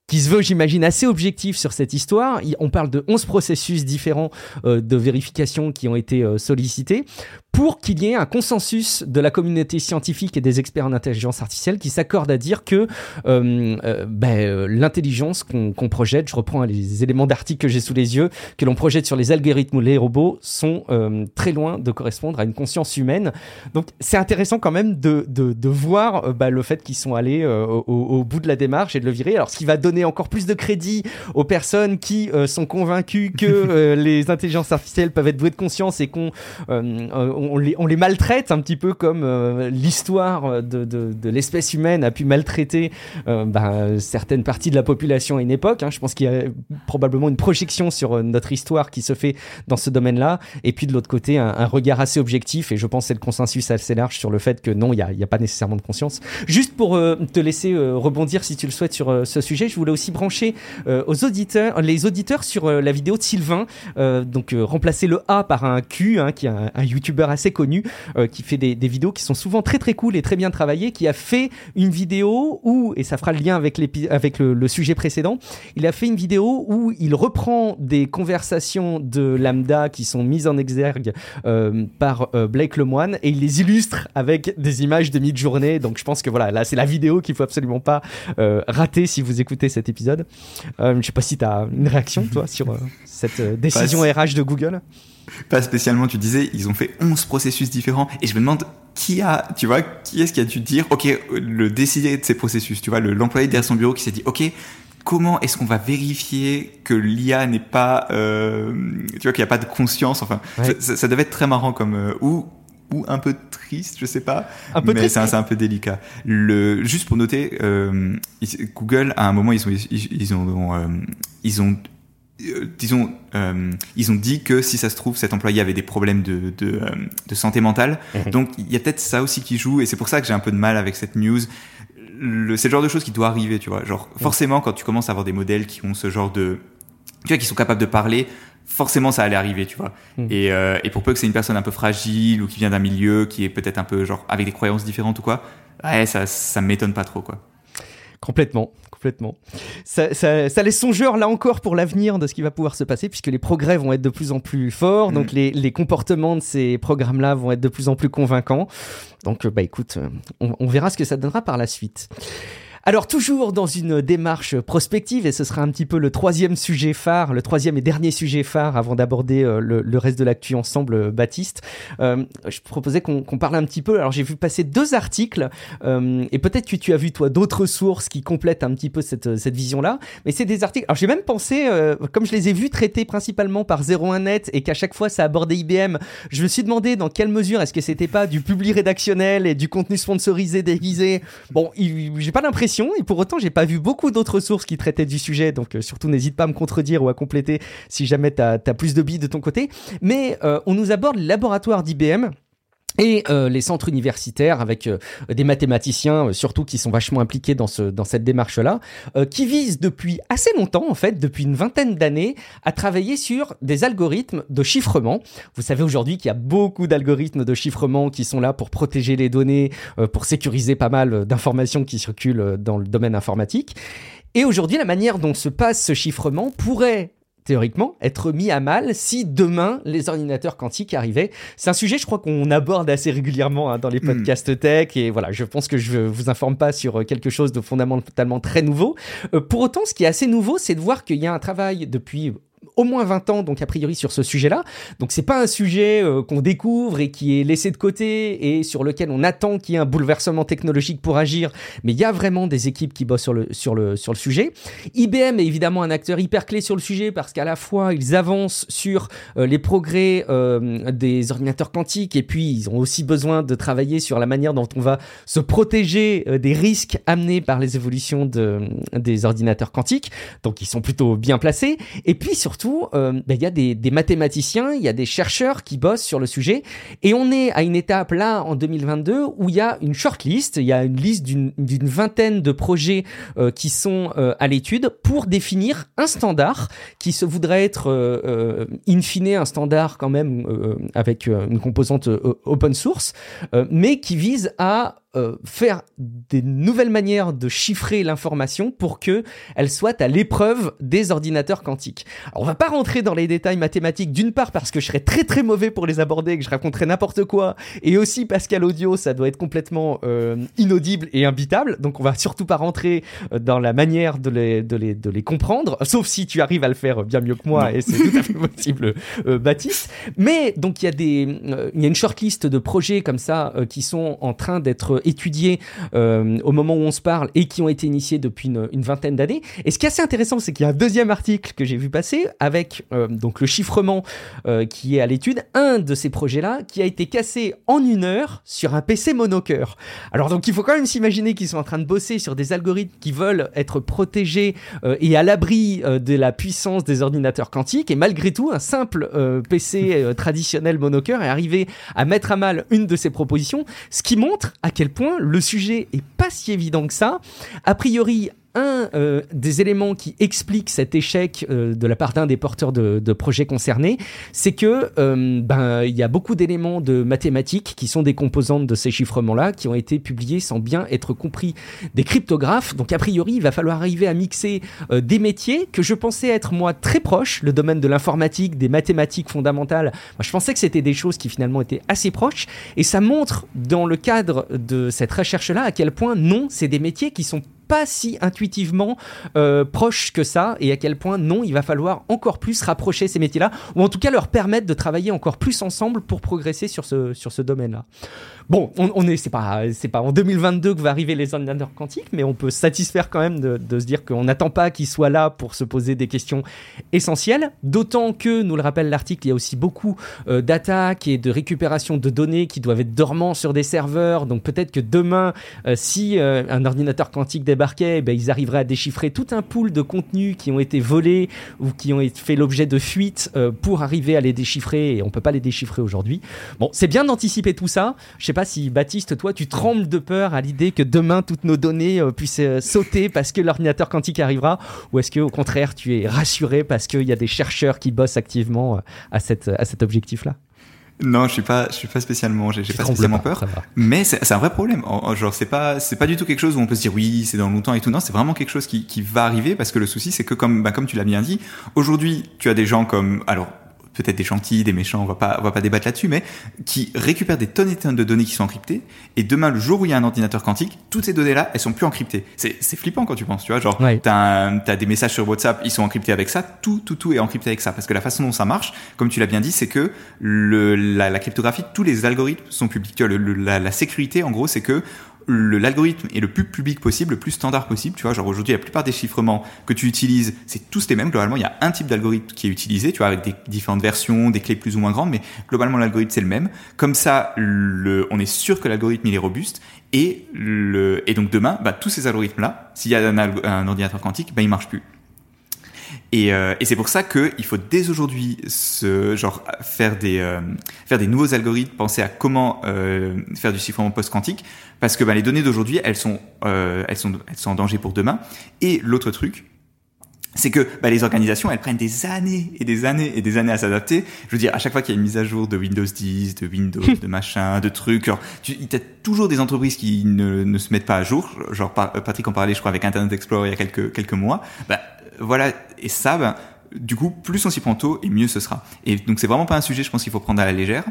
qui se veut, j'imagine, assez objectif sur cette histoire. On parle de onze processus différents euh, de vérification qui ont été euh, sollicités pour qu'il y ait un consensus de la communauté scientifique et des experts en intelligence artificielle qui s'accordent à dire que euh, euh, bah, l'intelligence qu'on, qu'on projette, je reprends les éléments d'article que j'ai sous les yeux, que l'on projette sur les algorithmes ou les robots sont euh, très loin de correspondre à une conscience humaine. Donc, c'est intéressant quand même de, de, de voir euh, bah, le fait qu'ils sont allés euh, au, au bout de la démarche et de le virer. Alors, ce qui va donner encore plus de crédit aux personnes qui euh, sont convaincues que euh, les intelligences artificielles peuvent être douées de conscience et qu'on euh, on les, on les maltraite un petit peu comme euh, l'histoire de, de, de l'espèce humaine a pu maltraiter euh, bah, certaines parties de la population à une époque, hein. Je pense qu'il y a probablement une projection sur notre histoire qui se fait dans ce domaine-là, et puis de l'autre côté un, un regard assez objectif, et je pense que c'est le consensus assez large sur le fait que non, il n'y a, y a pas nécessairement de conscience. Juste pour euh, te laisser euh, rebondir si tu le souhaites sur euh, ce sujet, je vous aussi brancher euh, aux auditeurs, les auditeurs sur euh, la vidéo de Sylvain, euh, donc euh, remplacer le A par un Q, hein, qui est un, un youtubeur assez connu, euh, qui fait des, des vidéos qui sont souvent très très cool et très bien travaillées, qui a fait une vidéo où, et ça fera le lien avec, avec le, le sujet précédent, il a fait une vidéo où il reprend des conversations de Lambda qui sont mises en exergue euh, par euh, Blake Lemoine, et il les illustre avec des images de Midjourney. Donc je pense que voilà, là c'est la vidéo qu'il faut absolument pas euh, rater si vous écoutez cet épisode. Euh, je ne sais pas si tu as une réaction, toi, sur euh, cette euh, décision pas, R H de Google. Pas spécialement, tu disais, ils ont fait onze processus différents, et je me demande qui a, tu vois, qui est-ce qui a dû dire, ok, le décider de ces processus, tu vois, le, l'employé derrière son bureau qui s'est dit, ok, comment est-ce qu'on va vérifier que l'I A n'est pas, euh, tu vois, qu'il n'y a pas de conscience, enfin, ouais. ça, ça devait être très marrant comme, euh, ou, ou un peu triste, je sais pas, un peu mais triste. C'est, un, c'est un peu délicat. Le, juste pour noter, euh, Google à un moment ils ont ils, ils ont euh, ils ont euh, disons euh, ils ont dit que si ça se trouve cet employé avait des problèmes de de, euh, de santé mentale. Mmh. Donc il y a peut-être ça aussi qui joue, et c'est pour ça que j'ai un peu de mal avec cette news. Le, c'est le genre de choses qui doit arriver, tu vois. Genre mmh. forcément quand tu commences à avoir des modèles qui ont ce genre de, tu vois, qui sont capables de parler, forcément ça allait arriver, tu vois. Mmh. Et, euh, et pour peu que c'est une personne un peu fragile ou qui vient d'un milieu qui est peut-être un peu genre avec des croyances différentes ou quoi, ouais, ça, ça m'étonne pas trop, quoi. Complètement, complètement. Ça, ça, ça laisse songeur là encore pour l'avenir de ce qui va pouvoir se passer, puisque les progrès vont être de plus en plus forts, mmh. donc les, les comportements de ces programmes-là vont être de plus en plus convaincants. Donc bah écoute, on, on verra ce que ça donnera par la suite. Alors, toujours dans une démarche prospective, et ce sera un petit peu le troisième sujet phare, le troisième et dernier sujet phare avant d'aborder euh, le, le reste de l'actu ensemble, Baptiste, euh, je proposais qu'on, qu'on parle un petit peu. Alors, j'ai vu passer deux articles, euh, et peut-être que tu as vu, toi, d'autres sources qui complètent un petit peu cette, cette vision-là, mais c'est des articles... Alors, j'ai même pensé, euh, comme je les ai vus traités principalement par zéro un net, et qu'à chaque fois, ça abordait I B M, je me suis demandé dans quelle mesure est-ce que c'était pas du publi rédactionnel et du contenu sponsorisé déguisé. Bon, il, j'ai pas l'impression, et pour autant j'ai pas vu beaucoup d'autres sources qui traitaient du sujet, donc euh, surtout n'hésite pas à me contredire ou à compléter si jamais t'as, t'as plus de billes de ton côté, mais euh, on nous aborde les laboratoires d'I B M et euh, les centres universitaires avec euh, des mathématiciens euh, surtout qui sont vachement impliqués dans ce dans cette démarche là, euh, qui visent depuis assez longtemps, en fait depuis une vingtaine d'années, à travailler sur des algorithmes de chiffrement. Vous savez aujourd'hui qu'il y a beaucoup d'algorithmes de chiffrement qui sont là pour protéger les données, euh, pour sécuriser pas mal d'informations qui circulent dans le domaine informatique. Et aujourd'hui, la manière dont se passe ce chiffrement pourrait théoriquement, être mis à mal si demain les ordinateurs quantiques arrivaient. C'est un sujet, je crois, qu'on aborde assez régulièrement hein, dans les podcasts mmh. tech, et voilà, je pense que je vous informe pas sur quelque chose de fondamentalement très nouveau. Euh, pour autant, ce qui est assez nouveau, c'est de voir qu'il y a un travail depuis au moins vingt ans, donc a priori, sur ce sujet-là. Donc, c'est pas un sujet euh, qu'on découvre et qui est laissé de côté et sur lequel on attend qu'il y ait un bouleversement technologique pour agir. Mais il y a vraiment des équipes qui bossent sur le, sur le, sur le sujet. I B M est évidemment un acteur hyper clé sur le sujet parce qu'à la fois, ils avancent sur euh, les progrès euh, des ordinateurs quantiques, et puis ils ont aussi besoin de travailler sur la manière dont on va se protéger euh, des risques amenés par les évolutions de, des ordinateurs quantiques. Donc, ils sont plutôt bien placés. Et puis, surtout, il euh, ben, y a des, des mathématiciens, il y a des chercheurs qui bossent sur le sujet, et on est à une étape là en deux mille vingt-deux où il y a une shortlist, il y a une liste d'une, d'une vingtaine de projets euh, qui sont euh, à l'étude pour définir un standard qui se voudrait être euh, euh, in fine un standard quand même euh, avec euh, une composante euh, open source, euh, mais qui vise à Euh, faire des nouvelles manières de chiffrer l'information pour qu'elle soit à l'épreuve des ordinateurs quantiques. Alors, on ne va pas rentrer dans les détails mathématiques, d'une part parce que je serais très très mauvais pour les aborder et que je raconterais n'importe quoi, et aussi parce qu'à l'audio, ça doit être complètement euh, inaudible et imbitable, donc on ne va surtout pas rentrer dans la manière de les, de, les, de les comprendre, sauf si tu arrives à le faire bien mieux que moi, non. Et c'est tout à fait possible, euh, Baptiste. Mais donc, il y, euh, y a une shortlist de projets comme ça euh, qui sont en train d'être étudiés euh, au moment où on se parle et qui ont été initiés depuis une, une vingtaine d'années. Et ce qui est assez intéressant, c'est qu'il y a un deuxième article que j'ai vu passer avec euh, donc le chiffrement euh, qui est à l'étude. Un de ces projets-là qui a été cassé en une heure sur un P C monocœur. Alors donc, il faut quand même s'imaginer qu'ils sont en train de bosser sur des algorithmes qui veulent être protégés euh, et à l'abri euh, de la puissance des ordinateurs quantiques. Et malgré tout, un simple euh, P C euh, traditionnel monocœur est arrivé à mettre à mal une de ces propositions, ce qui montre à quel point le sujet est pas si évident que ça. A priori, un euh, des éléments qui explique cet échec euh, de la part d'un des porteurs de, de projets concernés, c'est que euh, ben il y a beaucoup d'éléments de mathématiques qui sont des composantes de ces chiffrements-là qui ont été publiés sans bien être compris des cryptographes. Donc a priori, il va falloir arriver à mixer euh, des métiers que je pensais être moi très proches, le domaine de l'informatique, des mathématiques fondamentales. Moi, je pensais que c'était des choses qui finalement étaient assez proches, et ça montre dans le cadre de cette recherche-là à quel point non, c'est des métiers qui sont pas si intuitivement euh, proche que ça, et à quel point non, il va falloir encore plus rapprocher ces métiers-là, ou en tout cas leur permettre de travailler encore plus ensemble pour progresser sur ce, sur ce domaine-là. Bon, on, on est, c'est pas, c'est pas en deux mille vingt-deux que va arriver les ordinateurs quantiques, mais on peut se satisfaire quand même de, de se dire qu'on n'attend pas qu'ils soient là pour se poser des questions essentielles, d'autant que, nous le rappelle l'article, il y a aussi beaucoup euh, d'attaques et de récupération de données qui doivent être dormants sur des serveurs, donc peut-être que demain, euh, si euh, un ordinateur quantique débarquait, eh bien, ils arriveraient à déchiffrer tout un pool de contenus qui ont été volés ou qui ont fait l'objet de fuites euh, pour arriver à les déchiffrer, et on peut pas les déchiffrer aujourd'hui. Bon, c'est bien d'anticiper tout ça. Je sais pas si Baptiste, toi, tu trembles de peur à l'idée que demain toutes nos données euh, puissent euh, sauter parce que l'ordinateur quantique arrivera, ou est-ce que au contraire tu es rassuré parce qu'il y a des chercheurs qui bossent activement euh, à cette à cet objectif-là? Non, je suis pas, je suis pas spécialement, j'ai, j'ai pas spécialement peur. Mais c'est, c'est un vrai problème. Genre, c'est pas, c'est pas du tout quelque chose où on peut se dire oui, c'est dans longtemps et tout. Non, c'est vraiment quelque chose qui, qui va arriver, parce que le souci, c'est que comme, bah, comme tu l'as bien dit, aujourd'hui, tu as des gens comme, alors, peut-être des gentils, des méchants, on va pas, on va pas débattre là-dessus, mais qui récupèrent des tonnes et tonnes de données qui sont encryptées, et demain, le jour où il y a un ordinateur quantique, toutes ces données-là, elles sont plus encryptées. C'est, c'est flippant quand tu penses, tu vois, genre, ouais. t'as, un, t'as des messages sur WhatsApp, ils sont encryptés avec ça, tout, tout, tout est encrypté avec ça, parce que la façon dont ça marche, comme tu l'as bien dit, c'est que le, la, la cryptographie, tous les algorithmes sont publics. Tu vois, le, la, la sécurité, en gros, c'est que Le, l'algorithme est le plus public possible, le plus standard possible, tu vois. Genre, aujourd'hui, la plupart des chiffrements que tu utilises, c'est tous les mêmes. Globalement, il y a un type d'algorithme qui est utilisé, tu vois, avec des différentes versions, des clés plus ou moins grandes, mais globalement, l'algorithme, c'est le même. Comme ça, le, on est sûr que l'algorithme, il est robuste. Et le, et donc, demain, bah, tous ces algorithmes-là, s'il y a un, un ordinateur quantique, bah, ils marchent plus. Et, euh, et c'est pour ça que il faut dès aujourd'hui se, genre, faire des euh, faire des nouveaux algorithmes, penser à comment euh, faire du chiffrement post-quantique, parce que ben, les données d'aujourd'hui elles sont euh, elles sont elles sont en danger pour demain. Et l'autre truc, c'est que bah, les organisations, elles prennent des années et des années et des années à s'adapter. Je veux dire, à chaque fois qu'il y a une mise à jour de Windows dix, de Windows, de machin, de trucs, genre, tu as toujours des entreprises qui ne, ne se mettent pas à jour. Genre, Patrick en parlait, je crois, avec Internet Explorer il y a quelques quelques mois. Bah voilà, et ça, bah, du coup, plus on s'y prend tôt et mieux ce sera. Et donc c'est vraiment pas un sujet, je pense, qu'il faut prendre à la légère.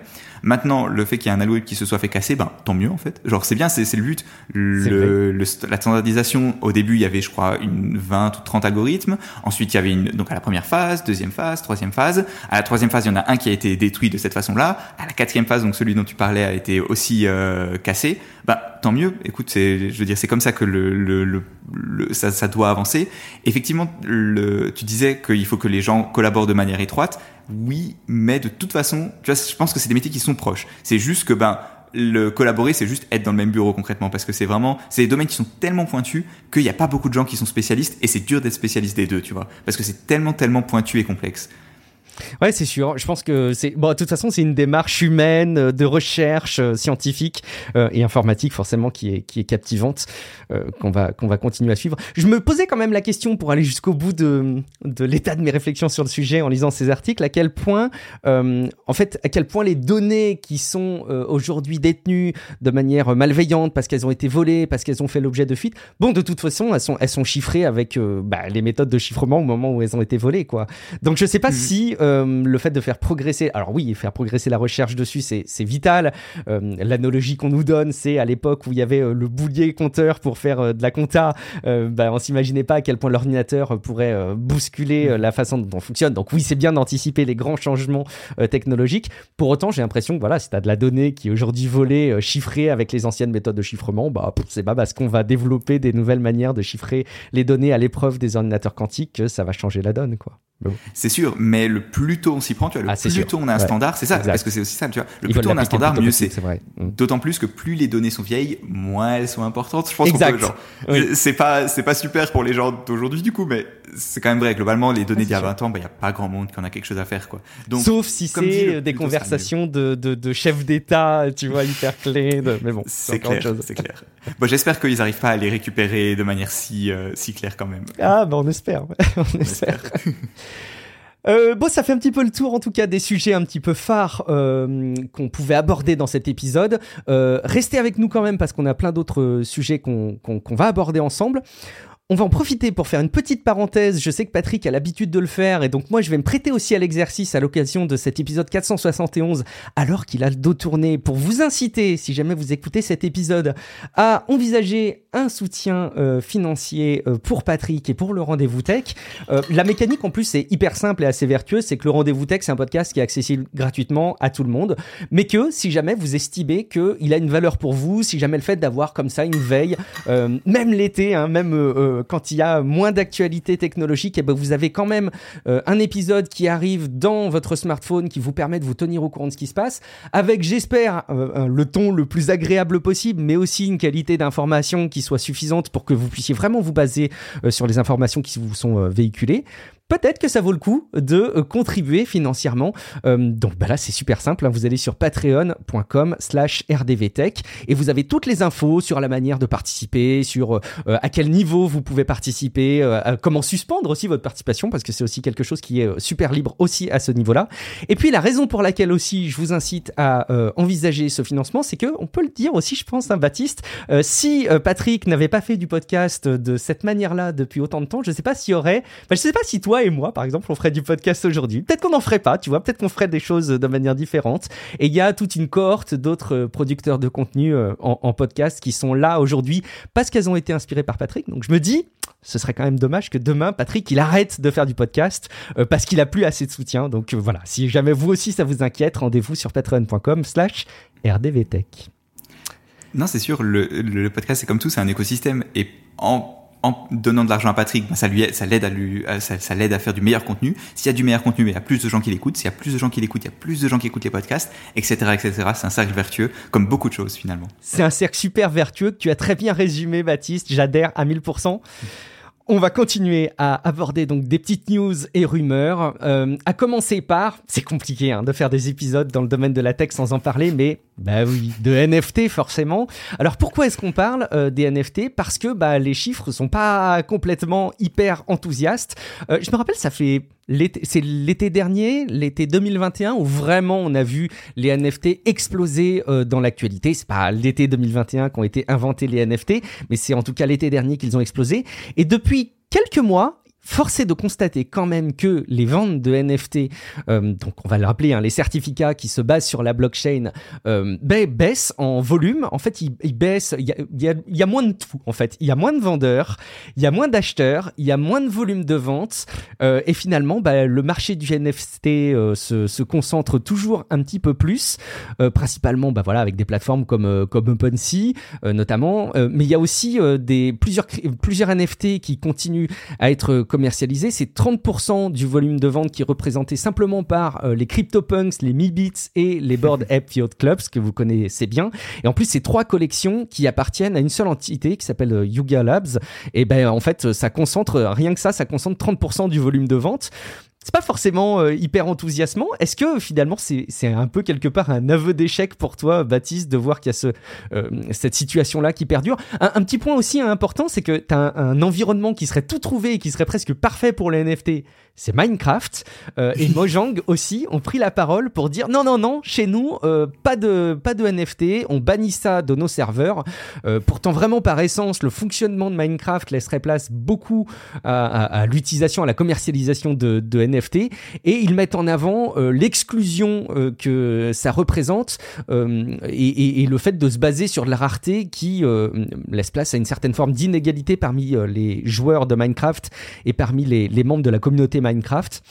Maintenant, le fait qu'il y ait un algorithme qui se soit fait casser, ben tant mieux en fait. Genre c'est bien, c'est, c'est le but. Le, le, la standardisation, au début il y avait je crois une vingt ou trente algorithmes. Ensuite il y avait une, donc à la première phase, deuxième phase, troisième phase. À la troisième phase il y en a un qui a été détruit de cette façon-là. À la quatrième phase, donc celui dont tu parlais a été aussi euh, cassé. Ben tant mieux. Écoute, c'est, je veux dire, c'est comme ça que le, le, le, le ça, ça doit avancer. Effectivement, le, tu disais qu'il faut que les les gens collaborent de manière étroite, oui, mais de toute façon, tu vois, je pense que c'est des métiers qui sont proches. C'est juste que ben le collaborer, c'est juste être dans le même bureau concrètement, parce que c'est vraiment, c'est des domaines qui sont tellement pointus qu'il n'y a pas beaucoup de gens qui sont spécialistes, et c'est dur d'être spécialiste des deux, tu vois, parce que c'est tellement tellement pointu et complexe. Ouais, c'est sûr. Je pense que c'est bon. De toute façon, c'est une démarche humaine de recherche euh, scientifique euh, et informatique forcément qui est qui est captivante euh, qu'on va qu'on va continuer à suivre. Je me posais quand même la question pour aller jusqu'au bout de de l'état de mes réflexions sur le sujet en lisant ces articles. À quel point, euh, en fait, à quel point les données qui sont euh, aujourd'hui détenues de manière malveillante parce qu'elles ont été volées, parce qu'elles ont fait l'objet de fuites. Bon, de toute façon, elles sont elles sont chiffrées avec euh, bah, les méthodes de chiffrement au moment où elles ont été volées, quoi. Donc, je sais pas mmh. si euh, Euh, le fait de faire progresser, alors oui, faire progresser la recherche dessus, c'est, c'est vital. Euh, l'analogie qu'on nous donne, c'est à l'époque où il y avait euh, le boulier compteur pour faire euh, de la compta, euh, bah, on s'imaginait pas à quel point l'ordinateur pourrait euh, bousculer euh, la façon dont on fonctionne. Donc oui, c'est bien d'anticiper les grands changements euh, technologiques. Pour autant, j'ai l'impression que voilà, si tu as de la donnée qui est aujourd'hui volée, euh, chiffrée avec les anciennes méthodes de chiffrement, bah, pff, c'est pas parce qu'on va développer des nouvelles manières de chiffrer les données à l'épreuve des ordinateurs quantiques que ça va changer la donne, quoi. C'est sûr, mais le plus tôt on s'y prend, tu vois, le ah, plus sûr. tôt on a un standard, ouais, c'est ça, exact. Parce que c'est aussi ça, tu vois, le Ils plus tôt on a un standard, mieux possible, c'est. c'est vrai. D'autant plus que plus les données sont vieilles, moins elles sont importantes. Je pense exact. qu'on peut, genre, oui. c'est pas, c'est pas super pour les gens d'aujourd'hui du coup, mais c'est quand même vrai. Globalement, les données ah, d'il y a vingt ans, bah, y a pas grand monde qui en a quelque chose à faire, quoi. Donc, sauf si c'est dit, des conversations de, de, de chefs d'État, tu vois, hyper clés, de... mais bon. C'est clair, c'est clair. Bon, j'espère qu'ils arrivent pas à les récupérer de manière si, euh, si claire quand même. Ah, bah, on espère. On espère. Euh, bon, ça fait un petit peu le tour en tout cas des sujets un petit peu phares euh, qu'on pouvait aborder dans cet épisode. Euh, restez avec nous quand même parce qu'on a plein d'autres euh, sujets qu'on, qu'on, qu'on va aborder ensemble. On va en profiter pour faire une petite parenthèse. Je sais que Patrick a l'habitude de le faire et donc moi je vais me prêter aussi à l'exercice à l'occasion de cet épisode quatre cent soixante et onze alors qu'il a le dos tourné pour vous inciter, si jamais vous écoutez cet épisode, à envisager un soutien euh, financier euh, pour Patrick et pour le Rendez-vous Tech. Euh, la mécanique en plus est hyper simple et assez vertueuse, c'est que le Rendez-vous Tech c'est un podcast qui est accessible gratuitement à tout le monde, mais que si jamais vous estimez qu'il a une valeur pour vous, si jamais le fait d'avoir comme ça une veille, euh, même l'été, hein, même... Euh, quand il y a moins d'actualité technologique, eh ben vous avez quand même euh, un épisode qui arrive dans votre smartphone qui vous permet de vous tenir au courant de ce qui se passe avec, j'espère, euh, le ton le plus agréable possible, mais aussi une qualité d'information qui soit suffisante pour que vous puissiez vraiment vous baser euh, sur les informations qui vous sont euh, véhiculées. Peut-être que ça vaut le coup de contribuer financièrement. Euh, donc bah là, c'est super simple. Hein. Vous allez sur patreon.com slash rdvtech et vous avez toutes les infos sur la manière de participer, sur euh, à quel niveau vous pouvez participer, euh, comment suspendre aussi votre participation, parce que c'est aussi quelque chose qui est super libre aussi à ce niveau-là. Et puis, la raison pour laquelle aussi je vous incite à euh, envisager ce financement, c'est que on peut le dire aussi, je pense, hein, Baptiste, euh, si euh, Patrick n'avait pas fait du podcast de cette manière-là depuis autant de temps, je ne sais pas s'il y aurait... Enfin, je ne sais pas si toi, et moi, par exemple, on ferait du podcast aujourd'hui. Peut-être qu'on n'en ferait pas, tu vois. Peut-être qu'on ferait des choses de manière différente. Et il y a toute une cohorte d'autres producteurs de contenu en, en podcast qui sont là aujourd'hui parce qu'elles ont été inspirées par Patrick. Donc, je me dis, ce serait quand même dommage que demain, Patrick, il arrête de faire du podcast euh, parce qu'il n'a plus assez de soutien. Donc, euh, voilà. Si jamais vous aussi, ça vous inquiète, rendez-vous sur patreon.com slash rdvtech. Non, c'est sûr. Le, le podcast, c'est comme tout, c'est un écosystème. Et en en donnant de l'argent à Patrick, ben ça lui, ça l'aide à lui, ça, ça l'aide à faire du meilleur contenu. S'il y a du meilleur contenu, il y a plus de gens qui l'écoutent. S'il y a plus de gens qui l'écoutent, il y a plus de gens qui écoutent les podcasts, et cetera, et cetera. C'est un cercle vertueux, comme beaucoup de choses finalement. C'est un cercle super vertueux que tu as très bien résumé, Baptiste. J'adhère à mille pour cent. On va continuer à aborder donc des petites news et rumeurs. Euh, à commencer par, c'est compliqué hein, de faire des épisodes dans le domaine de la tech sans en parler, mais bah oui, de N F T forcément. Alors pourquoi est-ce qu'on parle euh, des N F T ? Parce que bah les chiffres sont pas complètement hyper enthousiastes. Euh, je me rappelle, ça fait l'été, c'est l'été dernier, l'été deux mille vingt et un, où vraiment on a vu les N F T exploser euh, dans l'actualité. C'est pas l'été deux mille vingt et un qu'ont été inventés les N F T, mais c'est en tout cas l'été dernier qu'ils ont explosé. Et depuis quelques mois, Force est de constater quand même que les ventes de N F T, euh, donc on va le rappeler, hein, les certificats qui se basent sur la blockchain, euh, ba- baissent en volume. En fait, ils, ils baissent. Il y a, y a, y a moins de tout. En fait, il y a moins de vendeurs, il y a moins d'acheteurs, il y a moins de volume de vente. Euh, et finalement, bah, le marché du N F T euh, se, se concentre toujours un petit peu plus, euh, principalement, bah voilà, avec des plateformes comme euh, comme OpenSea euh, notamment. Euh, mais il y a aussi euh, des plusieurs plusieurs N F T qui continuent à être euh, commercialisé, c'est trente pour cent du volume de vente qui est représenté simplement par euh, les CryptoPunks, les MiBits et les Bored Ape Yacht Club, que vous connaissez bien. Et en plus, ces trois collections qui appartiennent à une seule entité qui s'appelle euh, Yuga Labs, et ben en fait, ça concentre, rien que ça, ça concentre trente pour cent du volume de vente. C'est pas forcément euh, hyper enthousiasmant. Est-ce que finalement c'est c'est un peu quelque part un aveu d'échec pour toi, Baptiste, de voir qu'il y a ce euh, cette situation là qui perdure? Un, un petit point aussi important, c'est que t'as un, un environnement qui serait tout trouvé et qui serait presque parfait pour les N F T. C'est Minecraft euh, et Mojang aussi ont pris la parole pour dire non non non, chez nous euh, pas de pas de N F T, on bannit ça de nos serveurs. Euh, pourtant vraiment par essence, le fonctionnement de Minecraft laisserait place beaucoup à, à, à l'utilisation, à la commercialisation de, de N F T. N F T, et ils mettent en avant euh, l'exclusion euh, que ça représente euh, et, et, et le fait de se baser sur de la rareté qui euh, laisse place à une certaine forme d'inégalité parmi euh, les joueurs de Minecraft et parmi les, les membres de la communauté Minecraft.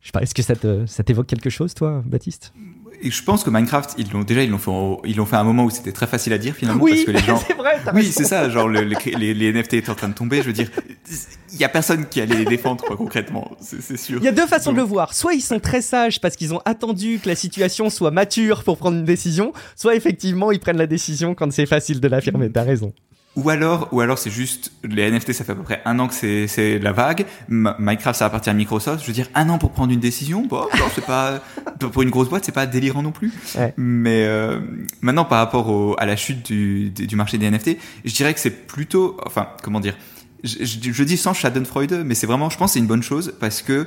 Je sais pas, est-ce que ça, te, ça t'évoque quelque chose, toi, Baptiste ? Et je pense que Minecraft, ils l'ont déjà, ils l'ont fait, ils l'ont fait à un moment où c'était très facile à dire finalement, oui, parce que les gens, c'est vrai, oui, raison. C'est ça, genre le, les, les N F T étaient en train de tomber. Je veux dire, il y a personne qui allait les défendre quoi, concrètement, c'est, c'est sûr. Il y a deux façons Donc... de le voir. Soit ils sont très sages parce qu'ils ont attendu que la situation soit mature pour prendre une décision, soit effectivement ils prennent la décision quand c'est facile de l'affirmer. T'as raison. Ou alors, ou alors c'est juste, les N F T, ça fait à peu près un an que c'est, c'est la vague. M- Minecraft, ça appartient à Microsoft. Je veux dire, un an pour prendre une décision, bon, genre, c'est pas, pour une grosse boîte, c'est pas délirant non plus. Ouais. Mais, euh, maintenant, par rapport au, à la chute du, du marché des N F T, je dirais que c'est plutôt, enfin, comment dire, je, je, je dis sans Schadenfreude, mais c'est vraiment, je pense que c'est une bonne chose parce que,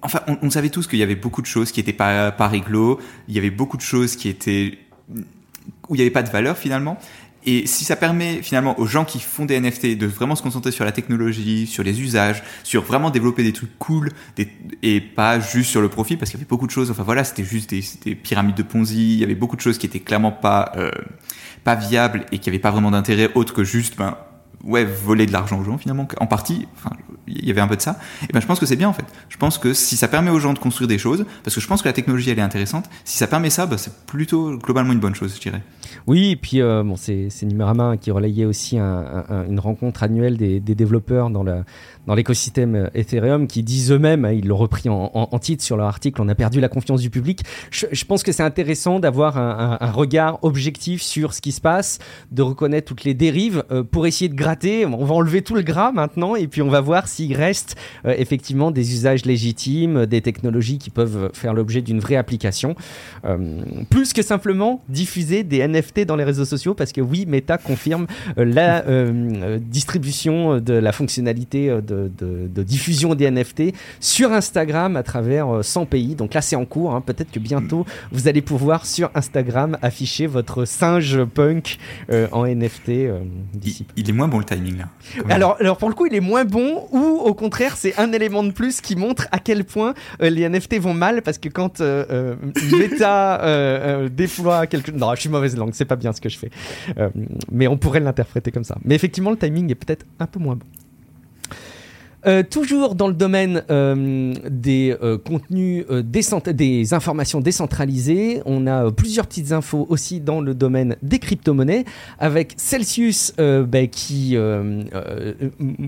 enfin, on, on savait tous qu'il y avait beaucoup de choses qui étaient pas, pas réglo, il y avait beaucoup de choses qui étaient, où il y avait pas de valeur finalement. Et si ça permet finalement aux gens qui font des N F T de vraiment se concentrer sur la technologie, sur les usages, sur vraiment développer des trucs cool des, et pas juste sur le profit, parce qu'il y avait beaucoup de choses, enfin voilà, c'était juste des, des pyramides de Ponzi, il y avait beaucoup de choses qui étaient clairement pas euh, pas viables et qui n'avaient pas vraiment d'intérêt autre que juste ben ouais voler de l'argent aux gens finalement, en partie, enfin il y avait un peu de ça. Et ben je pense que c'est bien en fait. Je pense que si ça permet aux gens de construire des choses, parce que je pense que la technologie elle est intéressante, si ça permet ça, ben, c'est plutôt globalement une bonne chose, je dirais. Oui, et puis euh, bon, c'est, c'est Numérama qui relayait aussi un, un, une rencontre annuelle des, des développeurs dans, la, dans l'écosystème Ethereum qui disent eux-mêmes, hein, ils l'ont repris en, en, en titre sur leur article, on a perdu la confiance du public. Je, je pense que c'est intéressant d'avoir un, un, un regard objectif sur ce qui se passe, de reconnaître toutes les dérives euh, pour essayer de gratter. On va enlever tout le gras maintenant et puis on va voir s'il reste euh, effectivement des usages légitimes, des technologies qui peuvent faire l'objet d'une vraie application. Euh, plus que simplement diffuser des N F T dans les réseaux sociaux, parce que oui, Meta confirme euh, la euh, distribution de la fonctionnalité de, de, de diffusion des N F T sur Instagram à travers euh, cent pays. Donc là, c'est en cours. Hein. Peut-être que bientôt, vous allez pouvoir sur Instagram afficher votre singe punk euh, en N F T. Euh, d'ici. Il, il est moins bon le timing là. Alors, alors pour le coup, il est moins bon, ou au contraire, c'est un élément de plus qui montre à quel point euh, les N F T vont mal, parce que quand euh, euh, Meta euh, euh, déploie quelque... Non, je suis mauvaise langue. C'est pas bien ce que je fais, euh, mais on pourrait l'interpréter comme ça. Mais effectivement, le timing est peut-être un peu moins bon. Euh, toujours dans le domaine euh, des euh, contenus, euh, décent- des informations décentralisées, on a euh, plusieurs petites infos aussi dans le domaine des crypto-monnaies, avec Celsius euh, bah, qui euh, euh,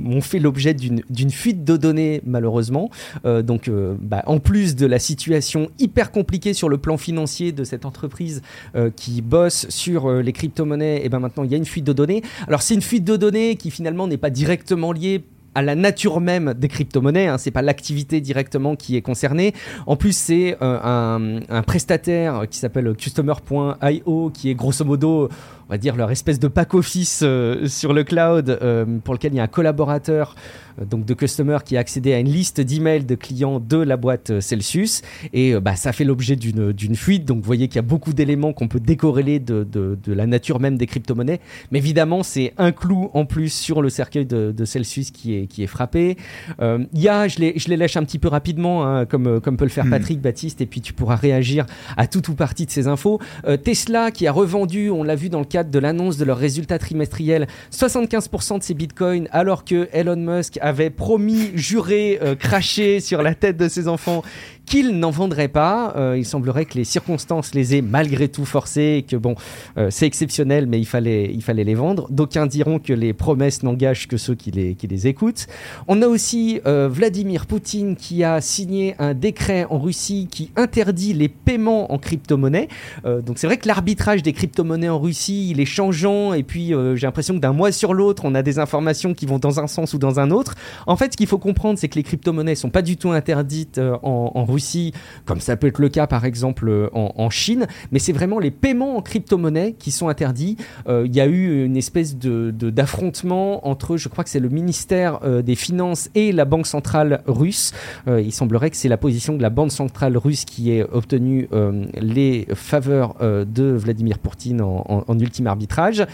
ont fait l'objet d'une, d'une fuite de données malheureusement. Euh, donc, euh, bah, en plus de la situation hyper compliquée sur le plan financier de cette entreprise euh, qui bosse sur euh, les crypto-monnaies, et ben maintenant il y a une fuite de données. Alors c'est une fuite de données qui finalement n'est pas directement liée à la nature même des crypto-monnaies, hein, c'est pas l'activité directement qui est concernée. En plus, c'est euh, un, un prestataire qui s'appelle customer point io qui est grosso modo on va dire leur espèce de pack office euh, sur le cloud, euh, pour lequel il y a un collaborateur, euh, donc de customer, qui a accédé à une liste d'emails de clients de la boîte Celsius, et euh, bah, ça fait l'objet d'une, d'une fuite. Donc vous voyez qu'il y a beaucoup d'éléments qu'on peut décorréler de, de, de la nature même des crypto-monnaies, mais évidemment c'est un clou en plus sur le cercueil de, de Celsius qui est, qui est frappé. Il euh, y a, je les, je les lâche un petit peu rapidement, hein, comme, comme peut le faire Patrick, mmh. Baptiste, et puis tu pourras réagir à tout ou partie de ces infos. Euh, Tesla qui a revendu, on l'a vu dans le cadre de l'annonce de leurs résultats trimestriels, soixante-quinze pour cent de ses bitcoins, alors que Elon Musk avait promis, juré, euh, craché sur la tête de ses enfants qu'il n'en vendrait pas. Euh, il semblerait que les circonstances les aient malgré tout forcés, et que bon, euh, c'est exceptionnel, mais il fallait, il fallait les vendre. D'aucuns diront que les promesses n'engagent que ceux qui les, qui les écoutent. On a aussi euh, Vladimir Poutine qui a signé un décret en Russie qui interdit les paiements en crypto-monnaie. Euh, donc c'est vrai que l'arbitrage des crypto-monnaies en Russie, il est changeant, et puis euh, j'ai l'impression que d'un mois sur l'autre, on a des informations qui vont dans un sens ou dans un autre. En fait, ce qu'il faut comprendre, c'est que les crypto-monnaies ne sont pas du tout interdites euh, en, en Russie, comme ça peut être le cas par exemple en, en Chine, mais c'est vraiment les paiements en crypto-monnaie qui sont interdits. Euh, il y a eu une espèce de, de, d'affrontement entre, je crois que c'est le ministère euh, des Finances et la Banque Centrale Russe. Euh, il semblerait que c'est la position de la Banque Centrale Russe qui ait obtenu euh, les faveurs euh, de Vladimir Poutine en, en, en ultime arbitrage.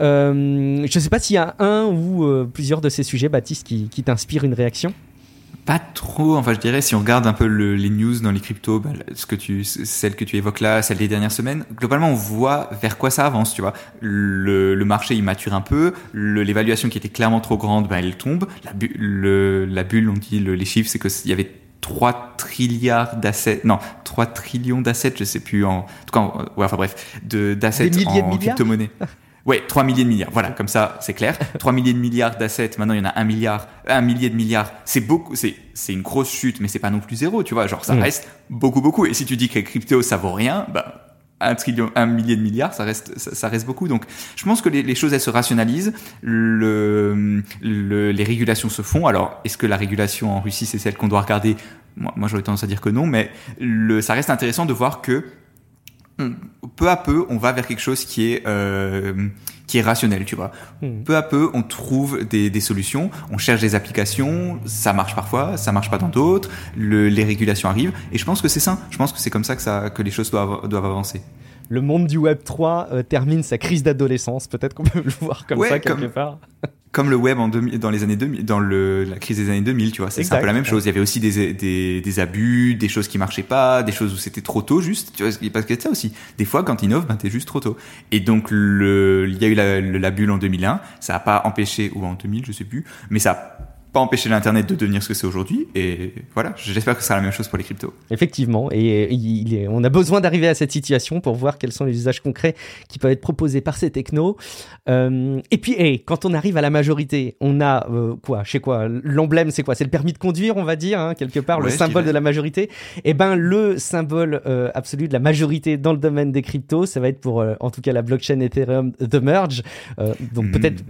Euh, je ne sais pas s'il y a un ou euh, plusieurs de ces sujets, Baptiste, qui, qui t'inspirent une réaction. Pas trop, enfin je dirais, si on regarde un peu le, les news dans les cryptos, bah, ce que tu, celle que tu évoques là, celle des dernières semaines, globalement on voit vers quoi ça avance, tu vois. Le, le marché il mature un peu, le, l'évaluation qui était clairement trop grande, bah, elle tombe. La, bu, le, la bulle, on dit le, les chiffres, c'est qu'il y avait trois trilliards d'assets, non, trois trillions d'assets, je sais plus, en, en tout cas, en, ouais, enfin bref, de, d'assets en crypto-monnaie. Ouais, trois milliers de milliards. Voilà, comme ça, c'est clair. trois milliers de milliards d'assets. Maintenant, il y en a un milliard, un millier de milliards. C'est beaucoup, c'est, c'est une grosse chute, mais c'est pas non plus zéro, tu vois. Genre, ça mmh. reste beaucoup, beaucoup. Et si tu dis que les cryptos, ça vaut rien, bah, un trillion, un millier de milliards, ça reste, ça, ça reste beaucoup. Donc, je pense que les, les choses, elles se rationalisent. Le, le, les régulations se font. Alors, est-ce que la régulation en Russie, c'est celle qu'on doit regarder? Moi, moi, j'aurais tendance à dire que non, mais le, ça reste intéressant de voir que, peu à peu, on va vers quelque chose qui est euh, qui est rationnel, tu vois. Mmh. Peu à peu, on trouve des, des solutions, on cherche des applications, ça marche parfois, ça marche pas dans d'autres, le, les régulations arrivent, et je pense que c'est ça. Je pense que c'est comme ça que ça que les choses doivent doivent avancer. Le monde du Web trois euh, termine sa crise d'adolescence. Peut-être qu'on peut le voir comme ouais, ça quelque comme... part. Comme le web en deux mille, dans les années deux mille, dans le, la crise des années deux mille, tu vois, c'est exact, un peu la même chose. Il y avait aussi des, des, des abus, des choses qui marchaient pas, des choses où c'était trop tôt, juste, tu vois, parce que ça aussi. Des fois, quand t'innoves, ben, t'es juste trop tôt. Et donc, le, il y a eu la, la bulle en deux mille un, ça a pas empêché, ou en deux mille, je sais plus, mais ça a pas empêcher l'internet de devenir ce que c'est aujourd'hui, et voilà, j'espère que ce sera la même chose pour les cryptos. Effectivement, et il est, on a besoin d'arriver à cette situation pour voir quels sont les usages concrets qui peuvent être proposés par ces technos. Euh, et puis, hey, quand on arrive à la majorité, on a euh, quoi, je sais quoi, l'emblème, c'est quoi, c'est le permis de conduire, on va dire, hein, quelque part, ouais, le symbole de la majorité. Et ben, le symbole euh, absolu de la majorité dans le domaine des cryptos, ça va être pour, euh, en tout cas, la blockchain Ethereum, The Merge. Euh, donc mmh. peut-être,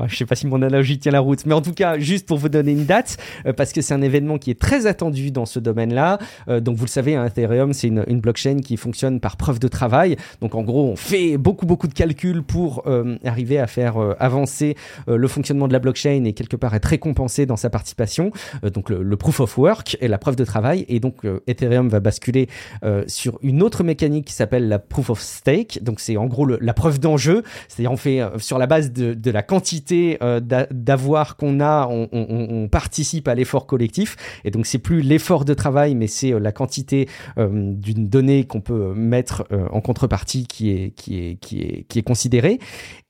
ouais, je sais pas si mon analogie tient la route, mais en tout cas, juste pour vous donner une date, euh, parce que c'est un événement qui est très attendu dans ce domaine-là. Euh, donc, vous le savez, hein, Ethereum, c'est une, une blockchain qui fonctionne par preuve de travail. Donc, en gros, on fait beaucoup, beaucoup de calculs pour euh, arriver à faire euh, avancer euh, le fonctionnement de la blockchain et quelque part être récompensé dans sa participation. Euh, donc, le, le proof of work et la preuve de travail. Et donc, euh, Ethereum va basculer euh, sur une autre mécanique qui s'appelle la proof of stake. Donc, c'est en gros le, la preuve d'enjeu. C'est-à-dire, on fait euh, sur la base de, de la quantité euh, d'a- d'avoir qu'on a, on, on On, on participe à l'effort collectif, et donc c'est plus l'effort de travail, mais c'est euh, la quantité euh, d'une donnée qu'on peut mettre euh, en contrepartie qui est qui est qui est qui est considérée.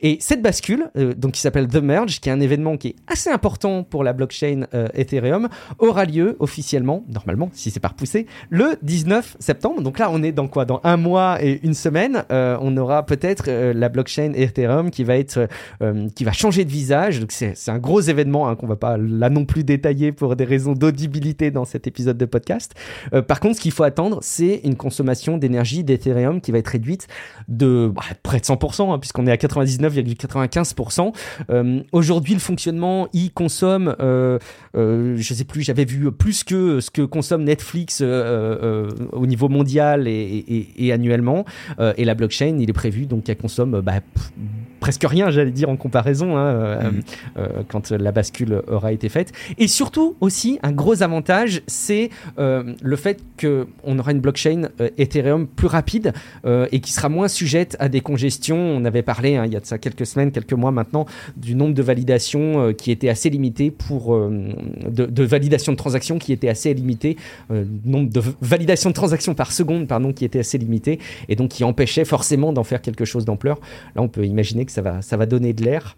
Et cette bascule, euh, donc qui s'appelle The Merge, qui est un événement qui est assez important pour la blockchain euh, Ethereum, aura lieu officiellement, normalement, si c'est pas repoussé, le dix-neuf septembre. Donc là, on est dans quoi ? Dans un mois et une semaine, euh, on aura peut-être euh, la blockchain Ethereum qui va être euh, qui va changer de visage. Donc c'est c'est un gros événement, hein, qu'on va pas l'a non plus détaillé pour des raisons d'audibilité dans cet épisode de podcast. Euh, par contre, ce qu'il faut attendre, c'est une consommation d'énergie d'Ethereum qui va être réduite de bah, près de cent pour cent, hein, puisqu'on est à quatre-vingt-dix-neuf virgule quatre-vingt-quinze pour cent. Euh, aujourd'hui, le fonctionnement, il consomme, euh, euh, je ne sais plus, j'avais vu plus que ce que consomme Netflix euh, euh, au niveau mondial et, et, et annuellement. Euh, et la blockchain, il est prévu, donc elle consomme... Bah, pff, presque rien, j'allais dire, en comparaison, hein, euh, mmh. euh, quand la bascule aura été faite. Et surtout aussi, un gros avantage, c'est euh, le fait qu'on aura une blockchain euh, Ethereum plus rapide euh, et qui sera moins sujette à des congestions. On avait parlé, hein, il y a de ça quelques semaines, quelques mois maintenant, du nombre de validations euh, qui était assez limité pour... Euh, de, de validations de transactions qui était assez limité, euh, nombre de validations de transactions par seconde, pardon, qui était assez limité, et donc qui empêchait forcément d'en faire quelque chose d'ampleur. Là, on peut imaginer que ça va, ça va donner de l'air.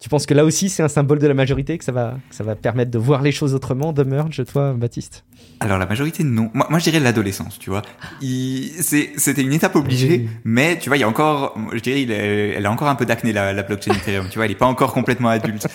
Tu penses que là aussi, c'est un symbole de la majorité, que ça va, que ça va permettre de voir les choses autrement, de merge, toi, Baptiste ? Alors, la majorité, non. Moi, moi je dirais l'adolescence, tu vois. Il, c'est, c'était une étape obligée, oui. Mais tu vois, il y a encore, je dirais, il est, elle a encore un peu d'acné, la, la blockchain Ethereum, tu vois, elle n'est pas encore complètement adulte.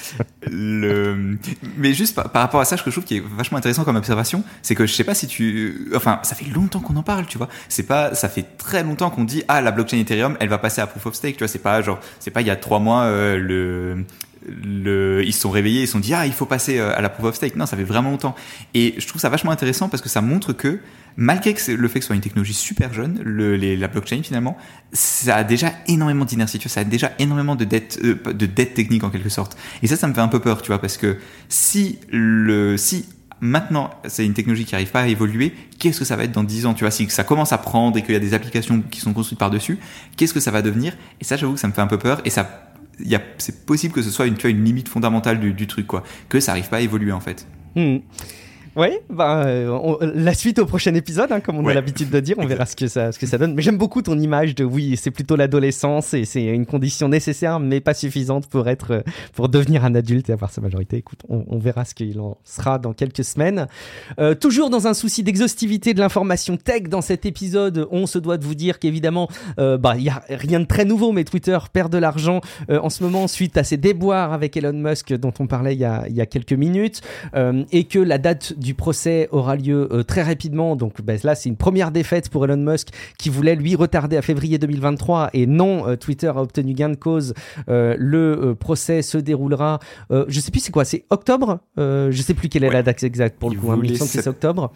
Le, mais juste par, par rapport à ça, ce que je trouve qui est vachement intéressant comme observation, c'est que je ne sais pas si tu... Enfin, ça fait longtemps qu'on en parle, tu vois. C'est pas, ça fait très longtemps qu'on dit, ah, la blockchain Ethereum, elle va passer à Proof of Stake, tu vois. C'est pas genre, c'est pas il y a trois mois, euh, le... Le, ils se sont réveillés, ils se sont dit ah il faut passer à la proof of stake. Non, ça fait vraiment longtemps, et je trouve ça vachement intéressant parce que ça montre que malgré que le fait que ce soit une technologie super jeune, le, les, la blockchain finalement ça a déjà énormément d'inertie, tu vois, ça a déjà énormément de dette, euh, de dette technique en quelque sorte, et ça ça me fait un peu peur, tu vois, parce que si le si maintenant, c'est une technologie qui n'arrive pas à évoluer. Qu'est-ce que ça va être dans dix ans, tu vois, si ça commence à prendre et qu'il y a des applications qui sont construites par-dessus, qu'est-ce que ça va devenir? Et ça, j'avoue que ça me fait un peu peur. Et ça, y a, c'est possible que ce soit une, tu vois, une limite fondamentale du, du truc, quoi, que ça n'arrive pas à évoluer, en fait. Mmh. Oui, bah, on, la suite au prochain épisode, hein, comme on ouais. a l'habitude de dire, on verra ce que, ça, ce que ça donne. Mais j'aime beaucoup ton image de oui, c'est plutôt l'adolescence et c'est une condition nécessaire mais pas suffisante pour, être, pour devenir un adulte et avoir sa majorité. Écoute, on, on verra ce qu'il en sera dans quelques semaines. Euh, toujours dans un souci d'exhaustivité de l'information tech, dans cet épisode, on se doit de vous dire qu'évidemment, euh, bah, y a rien de très nouveau, mais Twitter perd de l'argent euh, en ce moment suite à ses déboires avec Elon Musk dont on parlait il y a, il y a quelques minutes, euh, et que la date du procès aura lieu euh, très rapidement. Donc ben, là, c'est une première défaite pour Elon Musk qui voulait, lui, retarder à février deux mille vingt-trois. Et non, euh, Twitter a obtenu gain de cause. Euh, le euh, procès se déroulera... Euh, je ne sais plus, c'est quoi? C'est octobre euh, Je ne sais plus quelle est ouais. la date exacte pour le coup. Hein, il me semble que c'est octobre.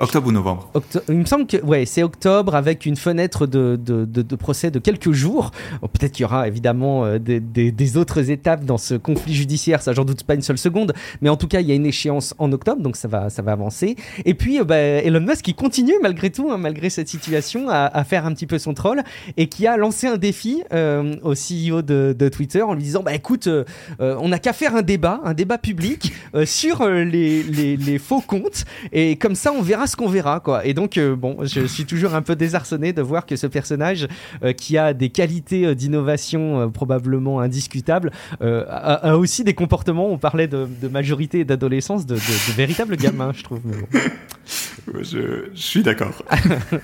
Octobre ou novembre Octo- Il me semble que ouais, c'est octobre, avec une fenêtre de, de, de, de procès de quelques jours. Oh, peut-être qu'il y aura évidemment euh, des, des, des autres étapes dans ce conflit judiciaire, ça j'en doute pas une seule seconde, mais en tout cas il y a une échéance en octobre, donc ça va, ça va avancer. Et puis euh, bah, Elon Musk qui continue malgré tout, hein, malgré cette situation, à, à faire un petit peu son troll, et qui a lancé un défi euh, au C E O de, de Twitter en lui disant bah écoute, euh, euh, on n'a qu'à faire un débat, un débat public euh, sur euh, les, les, les faux comptes, et comme ça Ça, on verra ce qu'on verra, quoi. Et donc, euh, bon, je suis toujours un peu désarçonné de voir que ce personnage, euh, qui a des qualités euh, d'innovation euh, probablement indiscutables, euh, a, a aussi des comportements. On parlait de, de majorité et d'adolescence, de, de, de véritables gamins, je trouve. Mais bon. je, je suis d'accord.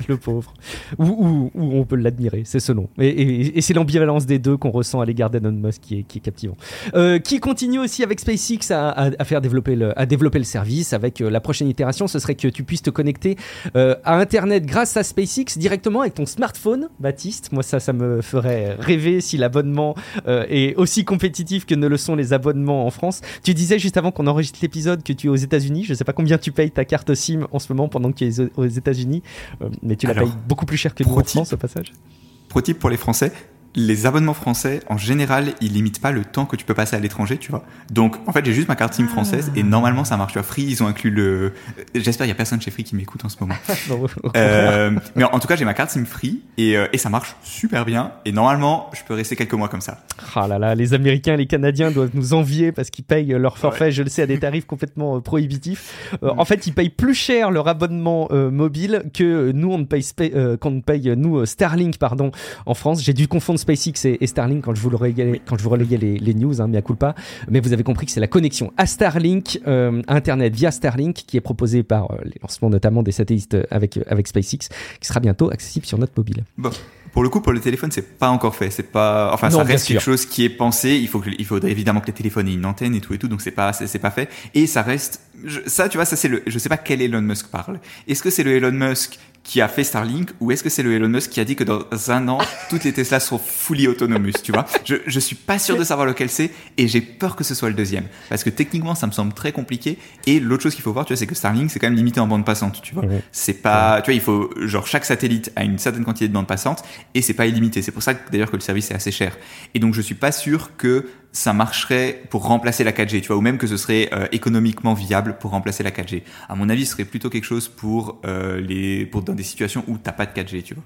Le pauvre. Ou, ou, ou on peut l'admirer, c'est selon. Et, et, et c'est l'ambivalence des deux qu'on ressent à l'égard d'Elon Musk qui est, qui est captivant. Euh, qui continue aussi avec SpaceX à, à, à faire développer le, à développer le service. Avec euh, la prochaine itération, ce serait que tu puisses te connecter euh, à Internet grâce à SpaceX directement avec ton smartphone, Baptiste. Moi, ça, ça me ferait rêver si l'abonnement euh, est aussi compétitif que ne le sont les abonnements en France. Tu disais juste avant qu'on enregistre l'épisode que tu es aux États-Unis. Je ne sais pas combien tu payes ta carte SIM en ce moment pendant que tu es aux États-Unis, euh, mais tu la Alors, payes beaucoup plus cher que nous en France, au passage. Pro tip pour les Français. Les abonnements français, en général, ils limitent pas le temps que tu peux passer à l'étranger, tu vois. Donc, en fait, j'ai juste ma carte SIM française et normalement, ça marche. Tu vois, Free, ils ont inclus le... J'espère qu'il y a personne chez Free qui m'écoute en ce moment. euh, mais en tout cas, j'ai ma carte SIM Free et, et ça marche super bien. Et normalement, je peux rester quelques mois comme ça. Ah là là, les Américains, les Canadiens doivent nous envier parce qu'ils payent leur forfait, ouais. je le sais, à des tarifs complètement prohibitifs. Euh, en fait, ils payent plus cher leur abonnement euh, mobile que nous, on ne paye, euh, qu'on paye nous, Starlink, pardon, en France. J'ai dû confondre SpaceX et, et Starlink quand je vous relayais, oui. quand je vous relayais les, les news, hein, mea culpa. Mais vous avez compris que c'est la connexion à Starlink, euh, à Internet via Starlink, qui est proposée par euh, les lancements notamment des satellites avec, avec SpaceX, qui sera bientôt accessible sur notre mobile. Bon, Pour le coup, pour le téléphone, c'est pas encore fait. C'est pas, enfin, non, ça reste quelque chose qui est pensé. Il faut que, il faudrait évidemment que les téléphones aient une antenne et tout et tout. Donc c'est pas, c'est, c'est pas fait. Et ça reste, je, ça, tu vois, ça c'est le, je sais pas quel Elon Musk parle. Est-ce que c'est le Elon Musk qui a fait Starlink ou est-ce que c'est le Elon Musk qui a dit que dans un an, toutes les Tesla seront fully autonomes, tu vois? Je, je suis pas sûr de savoir lequel c'est et j'ai peur que ce soit le deuxième. Parce que techniquement, ça me semble très compliqué. Et l'autre chose qu'il faut voir, tu vois, c'est que Starlink, c'est quand même limité en bande passante, tu vois. Mmh. C'est pas, tu vois, il faut, genre, chaque satellite a une certaine quantité de bande passante. Et c'est pas illimité. C'est pour ça que, d'ailleurs, que le service est assez cher. Et donc, je suis pas sûr que ça marcherait pour remplacer la quatre G, tu vois, ou même que ce serait euh, économiquement viable pour remplacer la quatre G. À mon avis, ce serait plutôt quelque chose pour euh, les, pour dans des situations où t'as pas de quatre G, tu vois.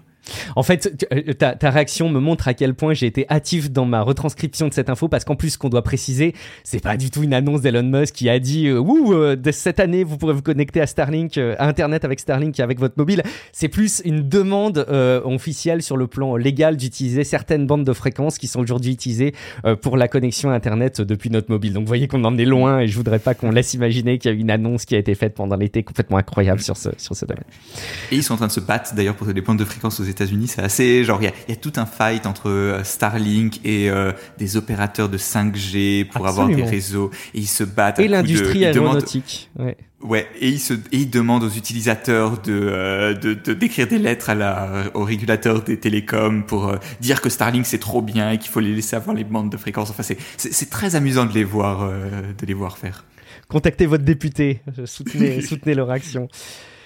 En fait, tu, ta, ta réaction me montre à quel point j'ai été hâtif dans ma retranscription de cette info, parce qu'en plus, ce qu'on doit préciser, c'est pas du tout une annonce d'Elon Musk qui a dit euh, ouh, euh, de cette année, vous pourrez vous connecter à Starlink, euh, à Internet avec Starlink et avec votre mobile. C'est plus une demande euh, officielle sur le plan légal d'utiliser certaines bandes de fréquences qui sont aujourd'hui utilisées euh, pour la connexion à Internet depuis notre mobile. Donc, vous voyez qu'on en est loin et je voudrais pas qu'on laisse imaginer qu'il y a une annonce qui a été faite pendant l'été complètement incroyable sur ce, sur ce domaine. Et ils sont en train de se battre d'ailleurs pour des bandes de fréquences aux États-Unis, c'est assez genre il y, y a tout un fight entre Starlink et euh, des opérateurs de cinq G pour Absolument. avoir des réseaux et ils se battent et l'industrie de, aéronautique demandent, ouais. ouais et ils se et ils demandent aux utilisateurs de, euh, de, de d'écrire des lettres à la au régulateur des télécoms pour euh, dire que Starlink c'est trop bien et qu'il faut les laisser avoir les bandes de fréquence. Enfin c'est c'est, c'est très amusant de les voir euh, de les voir faire. Contactez votre député, soutenez soutenez leur action.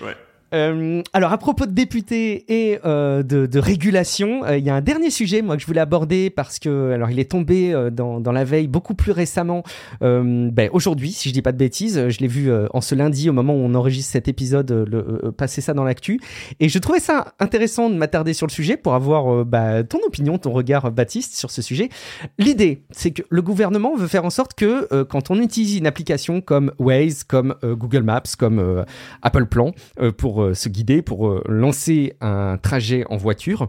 Ouais. Euh, alors, à propos de députés et euh, de, de régulation, il euh, y a un dernier sujet, moi, que je voulais aborder parce que, alors, il est tombé euh, dans, dans la veille beaucoup plus récemment. Euh, ben, aujourd'hui, si je dis pas de bêtises, je l'ai vu euh, en ce lundi, au moment où on enregistre cet épisode, euh, le, euh, passer ça dans l'actu. Et je trouvais ça intéressant de m'attarder sur le sujet pour avoir euh, bah, ton opinion, ton regard, Baptiste, sur ce sujet. L'idée, c'est que le gouvernement veut faire en sorte que euh, quand on utilise une application comme Waze, comme euh, Google Maps, comme euh, Apple Plan, euh, pour se guider, pour lancer un trajet en voiture,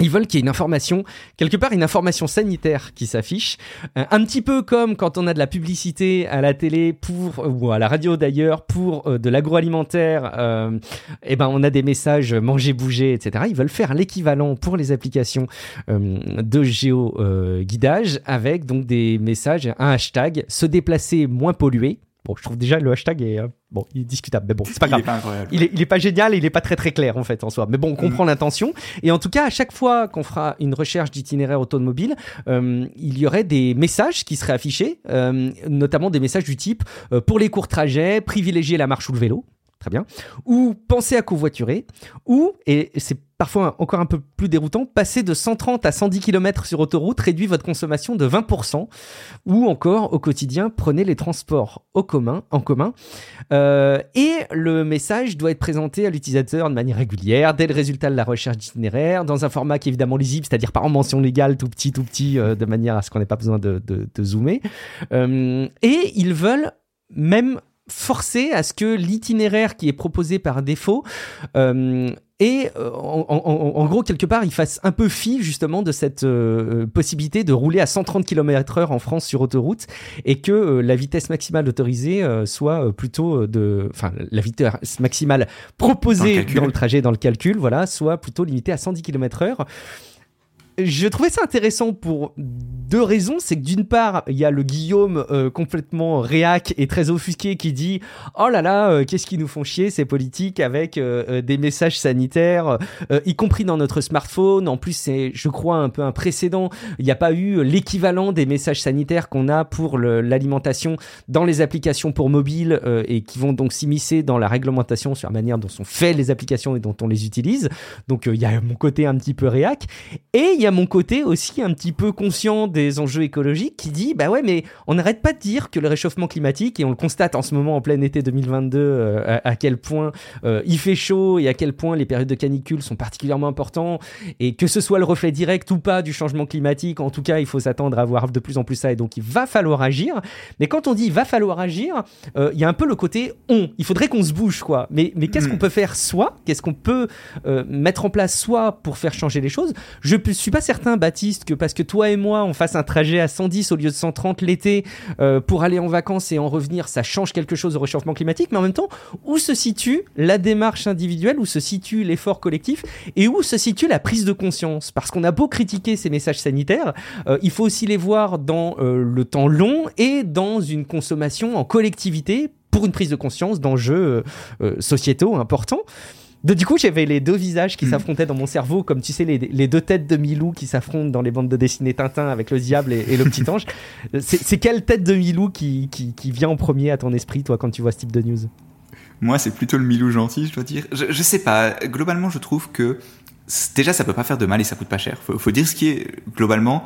ils veulent qu'il y ait une information, quelque part une information sanitaire qui s'affiche, euh, un petit peu comme quand on a de la publicité à la télé pour, ou à la radio d'ailleurs, pour euh, de l'agroalimentaire, euh, et ben on a des messages manger, bouger, et cetera. Ils veulent faire l'équivalent pour les applications euh, de géo-guidage euh, avec donc des messages, un hashtag, se déplacer moins pollué. Bon, je trouve déjà le hashtag est, euh, bon, il est discutable, mais bon, c'est pas grave. Il est pas incroyable. Il est, il est pas génial et il est pas très très clair en fait en soi. Mais bon, on comprend mmh. l'intention. Et en tout cas, à chaque fois qu'on fera une recherche d'itinéraire automobile, euh, il y aurait des messages qui seraient affichés, euh, notamment des messages du type euh, pour les courts trajets, privilégier la marche ou le vélo. Très bien. Ou penser à covoiturer. Ou, et c'est parfois encore un peu plus déroutant, passer de cent trente à cent dix kilomètres sur autoroute, réduit votre consommation de vingt pour cent. Ou encore, au quotidien, prenez les transports au commun, en commun. Euh, et le message doit être présenté à l'utilisateur de manière régulière, dès le résultat de la recherche d'itinéraire, dans un format qui est évidemment lisible, c'est-à-dire pas en mention légale, tout petit, tout petit, euh, de manière à ce qu'on n'ait pas besoin de, de, de zoomer. Euh, et ils veulent même forcer à ce que l'itinéraire qui est proposé par défaut euh, et euh, en, en, en gros quelque part il fasse un peu fi justement de cette euh, possibilité de rouler à cent trente kilomètres heure en France sur autoroute et que euh, la vitesse maximale autorisée euh, soit euh, plutôt de enfin la vitesse maximale proposée dans le, dans le trajet dans le calcul voilà soit plutôt limitée à cent dix kilomètres heure. Je trouvais ça intéressant pour deux raisons. C'est que d'une part, il y a le Guillaume euh, complètement réac et très offusqué qui dit « Oh là là, euh, qu'est-ce qu'ils nous font chier ces politiques avec euh, des messages sanitaires, euh, y compris dans notre smartphone. » En plus, c'est, je crois, un peu un précédent. Il n'y a pas eu l'équivalent des messages sanitaires qu'on a pour le, l'alimentation dans les applications pour mobile euh, et qui vont donc s'immiscer dans la réglementation sur la manière dont sont faites les applications et dont on les utilise. Donc, euh, il y a mon côté un petit peu réac. Et il y a à mon côté aussi un petit peu conscient des enjeux écologiques qui dit bah ouais mais on n'arrête pas de dire que le réchauffement climatique et on le constate en ce moment en plein été deux mille vingt-deux euh, à, à quel point euh, il fait chaud et à quel point les périodes de canicule sont particulièrement importantes et que ce soit le reflet direct ou pas du changement climatique en tout cas il faut s'attendre à voir de plus en plus ça et donc il va falloir agir mais quand on dit il va falloir agir il euh, y a un peu le côté on il faudrait qu'on se bouge quoi mais, mais qu'est-ce mmh. qu'on peut faire soi qu'est-ce qu'on peut euh, mettre en place soi pour faire changer les choses. Je suis pas pas certain, Baptiste, que parce que toi et moi, on fasse un trajet à cent dix au lieu de cent trente l'été euh, pour aller en vacances et en revenir, ça change quelque chose au réchauffement climatique. Mais en même temps, où se situe la démarche individuelle, où se situe l'effort collectif et où se situe la prise de conscience? Parce qu'on a beau critiquer ces messages sanitaires, euh, il faut aussi les voir dans euh, le temps long et dans une consommation en collectivité pour une prise de conscience d'enjeux euh, sociétaux importants. Donc, du coup, j'avais les deux visages qui mmh. s'affrontaient dans mon cerveau, comme tu sais, les, les deux têtes de Milou qui s'affrontent dans les bandes de dessinée Tintin avec le diable et, et le petit ange. C'est, c'est quelle tête de Milou qui, qui, qui vient en premier à ton esprit, toi, quand tu vois ce type de news? Moi, c'est plutôt le Milou gentil, je dois dire. Je, je sais pas. Globalement, je trouve que déjà, ça peut pas faire de mal et ça coûte pas cher. Faut, faut dire ce qui est, globalement,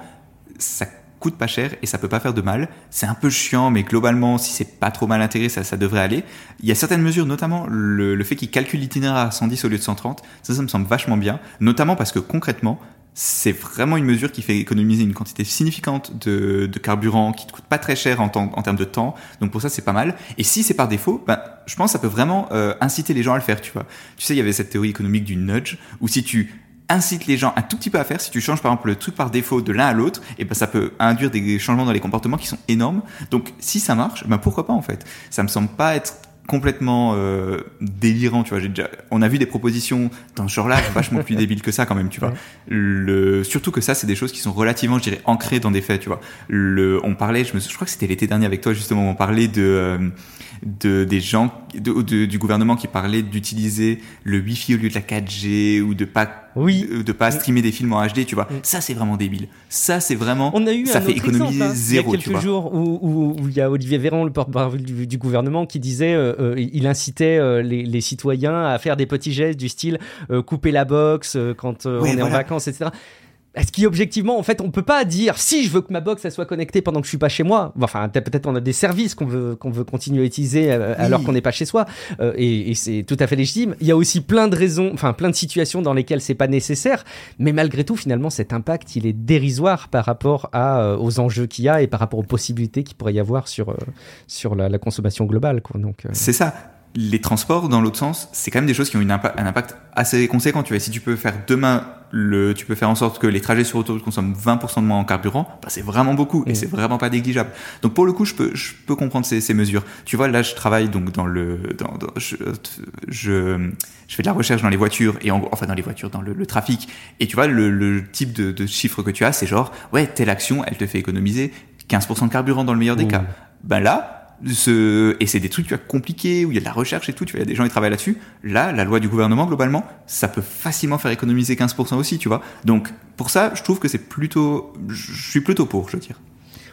ça coûte pas cher et ça peut pas faire de mal. C'est un peu chiant, mais globalement, si c'est pas trop mal intégré, ça, ça devrait aller. Il y a certaines mesures, notamment le, le fait qu'ils calculent l'itinéraire à cent dix au lieu de cent trente. Ça, ça me semble vachement bien, notamment parce que concrètement, c'est vraiment une mesure qui fait économiser une quantité significante de, de carburant qui ne coûte pas très cher en, temps, en termes de temps. Donc pour ça, c'est pas mal. Et si c'est par défaut, ben, je pense que ça peut vraiment euh, inciter les gens à le faire, tu vois. Tu sais, il y avait cette théorie économique du nudge où si tu incites les gens un tout petit peu à faire, si tu changes par exemple le truc par défaut de l'un à l'autre, et ben ça peut induire des changements dans les comportements qui sont énormes. Donc si ça marche, ben pourquoi pas en fait. Ça me semble pas être complètement euh, délirant, tu vois. J'ai déjà, on a vu des propositions dans ce genre-là vachement plus débiles que ça quand même, tu vois. Ouais. Le, surtout que ça, c'est des choses qui sont relativement, je dirais, ancrées dans des faits, tu vois. Le, on parlait, je me, je crois que c'était l'été dernier avec toi justement, on parlait de euh, de des gens de, de, du gouvernement qui parlait d'utiliser le Wi-Fi au lieu de la quatre G ou de pas oui. de, de pas streamer des films en H D, tu vois. Oui. Ça c'est vraiment débile. Ça c'est vraiment on a eu ça un fait économiser hein. zéro, tu vois. Il y a quelques jours où où il y a Olivier Véran, le porte-parole du, du gouvernement, qui disait euh, il incitait euh, les, les citoyens à faire des petits gestes du style euh, couper la box euh, quand euh, ouais, on est voilà. en vacances, et cetera. Ce qui, objectivement, en fait, on peut pas dire si je veux que ma box, elle soit connectée pendant que je suis pas chez moi. Enfin, peut-être on a des services qu'on veut, qu'on veut continuer à utiliser euh, oui. alors qu'on n'est pas chez soi. Euh, et, et c'est tout à fait légitime. Il y a aussi plein de raisons, enfin, plein de situations dans lesquelles c'est pas nécessaire. Mais malgré tout, finalement, cet impact, il est dérisoire par rapport à, euh, aux enjeux qu'il y a et par rapport aux possibilités qu'il pourrait y avoir sur, euh, sur la, la consommation globale, quoi. Donc, euh... c'est ça. Les transports, dans l'autre sens, c'est quand même des choses qui ont une impa- un impact assez conséquent. Tu vois, si tu peux faire demain, le, tu peux faire en sorte que les trajets sur autoroute consomment vingt pour cent de moins en carburant, bah c'est vraiment beaucoup et mmh. c'est vraiment pas négligeable. Donc pour le coup, je peux, je peux comprendre ces, ces mesures. Tu vois, là, je travaille donc dans le, dans, dans je, je, je fais de la recherche dans les voitures et en, enfin dans les voitures, dans le, le trafic. Et tu vois, le, le type de, de chiffre que tu as, c'est genre, ouais, telle action, elle te fait économiser quinze pour cent de carburant dans le meilleur des mmh. cas. Ben là. Ce, et c'est des trucs, tu vois, compliqués, où il y a de la recherche et tout, tu vois, il y a des gens qui travaillent là-dessus. Là, la loi du gouvernement, globalement, ça peut facilement faire économiser quinze pour cent aussi, tu vois. Donc, pour ça, je trouve que c'est plutôt, je suis plutôt pour, je veux dire.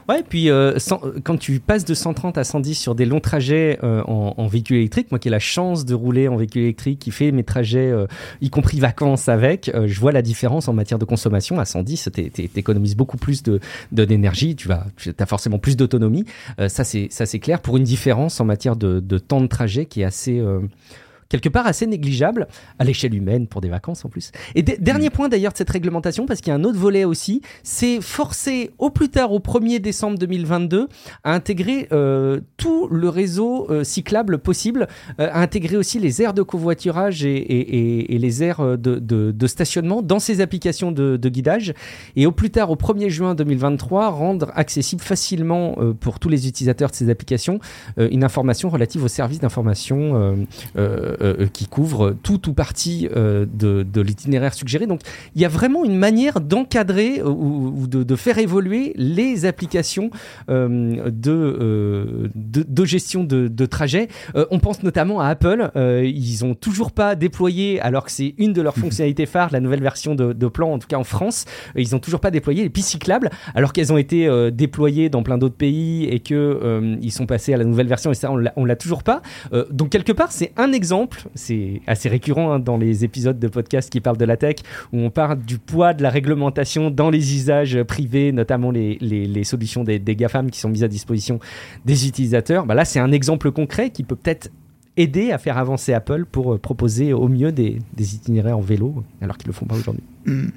Ouais, puis euh, cent, quand tu passes de cent trente à cent dix sur des longs trajets euh, en, en véhicule électrique, moi qui ai la chance de rouler en véhicule électrique, qui fait mes trajets, euh, y compris vacances avec, euh, je vois la différence en matière de consommation. À cent dix, t'é, t'é, t'économises beaucoup plus de, de, d'énergie, tu vas, t'as forcément plus d'autonomie. Euh, ça, c'est, ça, c'est clair, pour une différence en matière de, de temps de trajet qui est assez... Euh, quelque part assez négligeable à l'échelle humaine pour des vacances en plus. Et d- dernier point d'ailleurs de cette réglementation, parce qu'il y a un autre volet aussi, c'est forcer au plus tard au premier décembre deux mille vingt-deux à intégrer euh, tout le réseau euh, cyclable possible, euh, à intégrer aussi les aires de covoiturage et, et, et, et les aires de, de, de stationnement dans ces applications de, de guidage, et au plus tard au premier juin deux mille vingt-trois rendre accessible facilement euh, pour tous les utilisateurs de ces applications euh, une information relative aux services d'information euh, euh, Euh, qui couvre tout ou partie euh, de, de l'itinéraire suggéré. Donc, il y a vraiment une manière d'encadrer euh, ou, ou de, de faire évoluer les applications euh, de, euh, de, de gestion de, de trajet. Euh, on pense notamment à Apple. Euh, ils n'ont toujours pas déployé, alors que c'est une de leurs fonctionnalités phares, la nouvelle version de, de Plan, en tout cas en France, euh, ils n'ont toujours pas déployé les pistes cyclables, alors qu'elles ont été euh, déployées dans plein d'autres pays et qu'ils euh, sont passés à la nouvelle version, et ça, on ne l'a toujours pas. Euh, donc, quelque part, c'est un exemple. C'est assez récurrent hein, dans les épisodes de podcast qui parlent de la tech, où on parle du poids de la réglementation dans les usages privés, notamment les, les, les solutions des, des GAFAM qui sont mises à disposition des utilisateurs. Bah là, c'est un exemple concret qui peut peut-être aider à faire avancer Apple pour proposer au mieux des, des itinéraires en vélo, alors qu'ils ne le font pas aujourd'hui. Mmh.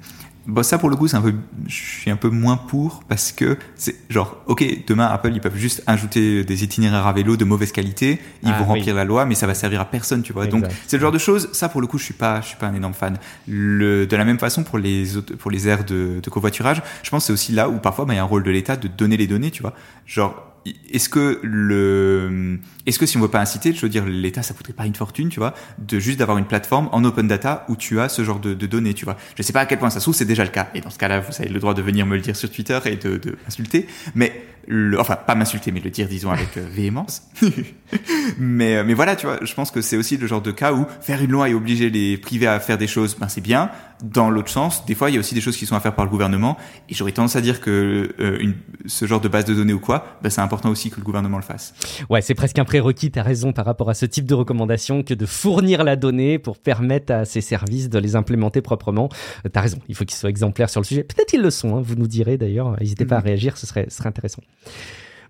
Bon, ça pour le coup, c'est un peu, je suis un peu moins pour, parce que c'est genre, ok, demain Apple, ils peuvent juste ajouter des itinéraires à vélo de mauvaise qualité, ils ah, vont oui. remplir la loi, mais ça va servir à personne, tu vois. Exact. Donc c'est le genre de choses. Ça pour le coup, je suis pas, je suis pas un énorme fan. Le, de la même façon pour les autres, pour les aires de, de covoiturage, je pense que c'est aussi là où parfois, bah, il y a un rôle de l'État de donner les données, tu vois. Genre, est-ce que le, est-ce que si on veut pas inciter, je veux dire, l'État, ça coûterait pas une fortune, tu vois, de juste d'avoir une plateforme en open data où tu as ce genre de, de données, tu vois. Je sais pas à quel point ça se trouve, c'est déjà le cas. Et dans ce cas-là, vous avez le droit de venir me le dire sur Twitter et de, de m'insulter. Mais, le, enfin, pas m'insulter, mais le dire, disons, avec euh, véhémence. mais, mais voilà, tu vois, je pense que c'est aussi le genre de cas où faire une loi et obliger les privés à faire des choses, ben, c'est bien. Dans l'autre sens, des fois, il y a aussi des choses qui sont à faire par le gouvernement. Et j'aurais tendance à dire que, euh, une, ce genre de base de données ou quoi, ben, c'est important aussi que le gouvernement le fasse. Ouais, c'est presque un prérequis, t'as raison, par rapport à ce type de recommandation, que de fournir la donnée pour permettre à ces services de les implémenter proprement. T'as raison, il faut qu'ils soient exemplaires sur le sujet. Peut-être qu'ils le sont, hein, vous nous direz d'ailleurs. N'hésitez pas à réagir, ce serait, ce serait intéressant.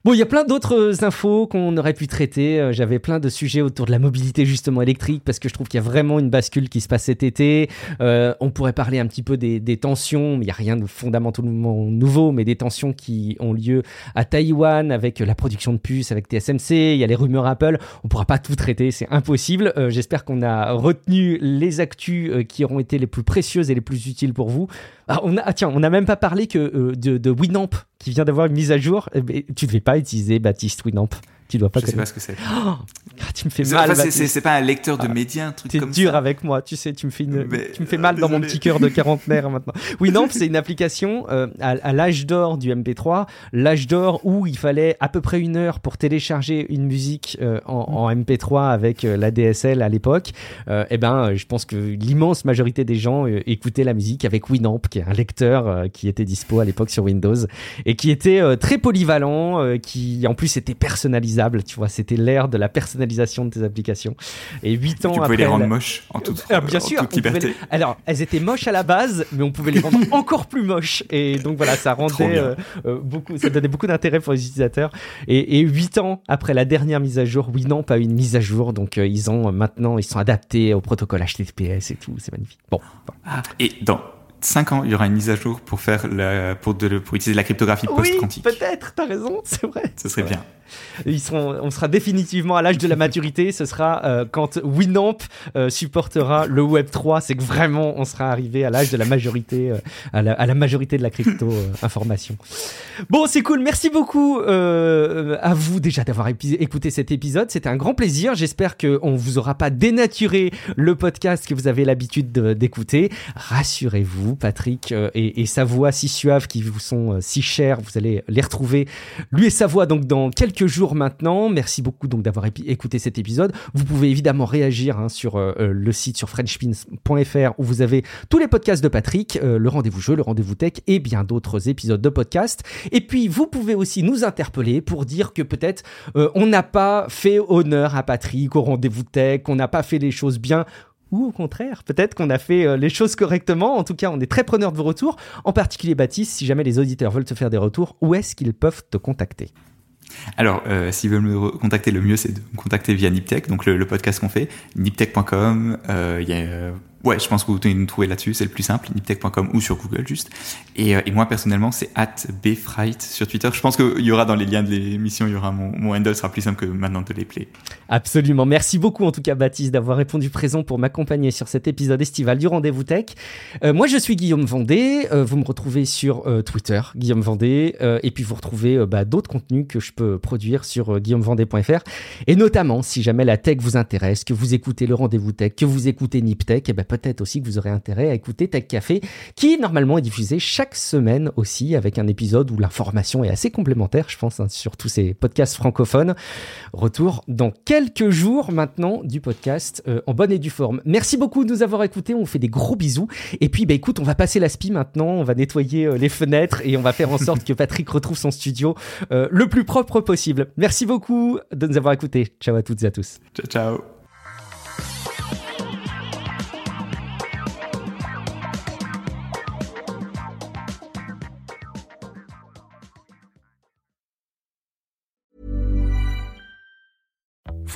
Bon, il y a plein d'autres infos qu'on aurait pu traiter. J'avais plein de sujets autour de la mobilité justement électrique, parce que je trouve qu'il y a vraiment une bascule qui se passe cet été. Euh, on pourrait parler un petit peu des, des tensions, mais il n'y a rien de fondamentalement nouveau, mais des tensions qui ont lieu à Taïwan avec la production de puces, avec T S M C, il y a les rumeurs Apple. On ne pourra pas tout traiter, c'est impossible. Euh, j'espère qu'on a retenu les actus qui auront été les plus précieuses et les plus utiles pour vous. Ah, on a, ah, tiens, on n'a même pas parlé que, euh, de, de Winamp, qui vient d'avoir une mise à jour. Mais tu ne devais pas utiliser Baptiste Winamp. Tu dois pas je connaître. Je sais pas ce que c'est. Oh, tu me fais c'est mal. Pas, c'est, c'est, c'est pas un lecteur de ah, médias, un truc comme ça. T'es dur avec moi, tu sais, tu me fais, une, mais, tu me fais mal euh, dans mon petit cœur de quarantenaire maintenant. Winamp, c'est une application euh, à, à l'âge d'or du M P trois, l'âge d'or où il fallait à peu près une heure pour télécharger une musique euh, en, en M P trois avec euh, la D S L à l'époque. Euh, eh ben, je pense que l'immense majorité des gens euh, écoutaient la musique avec Winamp, qui est un lecteur euh, qui était dispo à l'époque sur Windows et qui était euh, très polyvalent, euh, qui en plus était personnalisé. Tu vois, c'était l'ère de la personnalisation de tes applications. Et huit ans après... Tu pouvais après, les rendre la... moches en toute, ah, bien en sûr, toute liberté. Les... Alors, elles étaient moches à la base, mais on pouvait les rendre encore plus moches. Et donc, voilà, ça rendait euh, euh, beaucoup... Ça donnait beaucoup d'intérêt pour les utilisateurs. Et, et huit ans après la dernière mise à jour, Winamp a eu une mise à jour. Donc, euh, ils ont euh, maintenant... Ils sont adaptés au protocole H T T P S et tout. C'est magnifique. Bon. Ah, et dans... cinq ans, il y aura une mise à jour pour faire la, pour, de, pour utiliser la cryptographie post-quantique. Oui, peut-être, t'as raison, c'est vrai. Ce serait ouais. bien. Ils seront, on sera définitivement à l'âge de la maturité, ce sera euh, quand Winamp euh, supportera le Web trois, c'est que vraiment on sera arrivé à l'âge de la majorité, euh, à, la, à la majorité de la crypto-information. Euh, bon, c'est cool, merci beaucoup euh, à vous déjà d'avoir épi- écouté cet épisode, c'était un grand plaisir, j'espère qu'on ne vous aura pas dénaturé le podcast que vous avez l'habitude de, d'écouter. Rassurez-vous, Patrick euh, et, et sa voix si suave qui vous sont euh, si chères, vous allez les retrouver, lui et sa voix, donc dans quelques jours maintenant. Merci beaucoup donc d'avoir épi- écouté cet épisode. Vous pouvez évidemment réagir hein, sur euh, le site sur frenchpins point f r où vous avez tous les podcasts de Patrick, euh, le Rendez-vous Jeu, le Rendez-vous Tech et bien d'autres épisodes de podcast. Et puis vous pouvez aussi nous interpeller pour dire que peut-être euh, on n'a pas fait honneur à Patrick au Rendez-vous Tech, qu'on n'a pas fait les choses bien. Ou au contraire, peut-être qu'on a fait les choses correctement. En tout cas, on est très preneurs de vos retours. En particulier, Baptiste, si jamais les auditeurs veulent te faire des retours, où est-ce qu'ils peuvent te contacter ? Alors, euh, s'ils veulent me contacter, le mieux, c'est de me contacter via NipTech, donc le, le podcast qu'on fait, nip tech point com. Euh, y a, euh, ouais, je pense que vous pouvez nous trouver là-dessus, c'est le plus simple, nip tech point com ou sur Google, juste. Et, euh, et moi, personnellement, c'est arobase b freyd sur Twitter. Je pense qu'il y aura dans les liens de l'émission, il y aura mon, mon handle sera plus simple que maintenant de l'épeler. Absolument. Merci beaucoup, en tout cas, Baptiste, d'avoir répondu présent pour m'accompagner sur cet épisode estival du Rendez-vous Tech. Euh, moi, je suis Guillaume Vendée. Euh, vous me retrouvez sur euh, Twitter, Guillaume Vendée. Euh, et puis, vous retrouvez euh, bah, d'autres contenus que je peux produire sur euh, guillaume vendée point f r. Et notamment, si jamais la tech vous intéresse, que vous écoutez le Rendez-vous Tech, que vous écoutez NipTech, et ben, peut-être aussi que vous aurez intérêt à écouter Tech Café, qui normalement est diffusé chaque semaine aussi, avec un épisode où l'information est assez complémentaire, je pense, hein, sur tous ces podcasts francophones. Retour dans quelques jours maintenant du podcast euh, en bonne et due forme. Merci beaucoup de nous avoir écoutés, on vous fait des gros bisous. Et puis, bah, écoute, on va passer l'aspi maintenant, on va nettoyer euh, les fenêtres et on va faire en sorte que Patrick retrouve son studio euh, le plus propre possible. Merci beaucoup de nous avoir écoutés. Ciao à toutes et à tous. Ciao, ciao.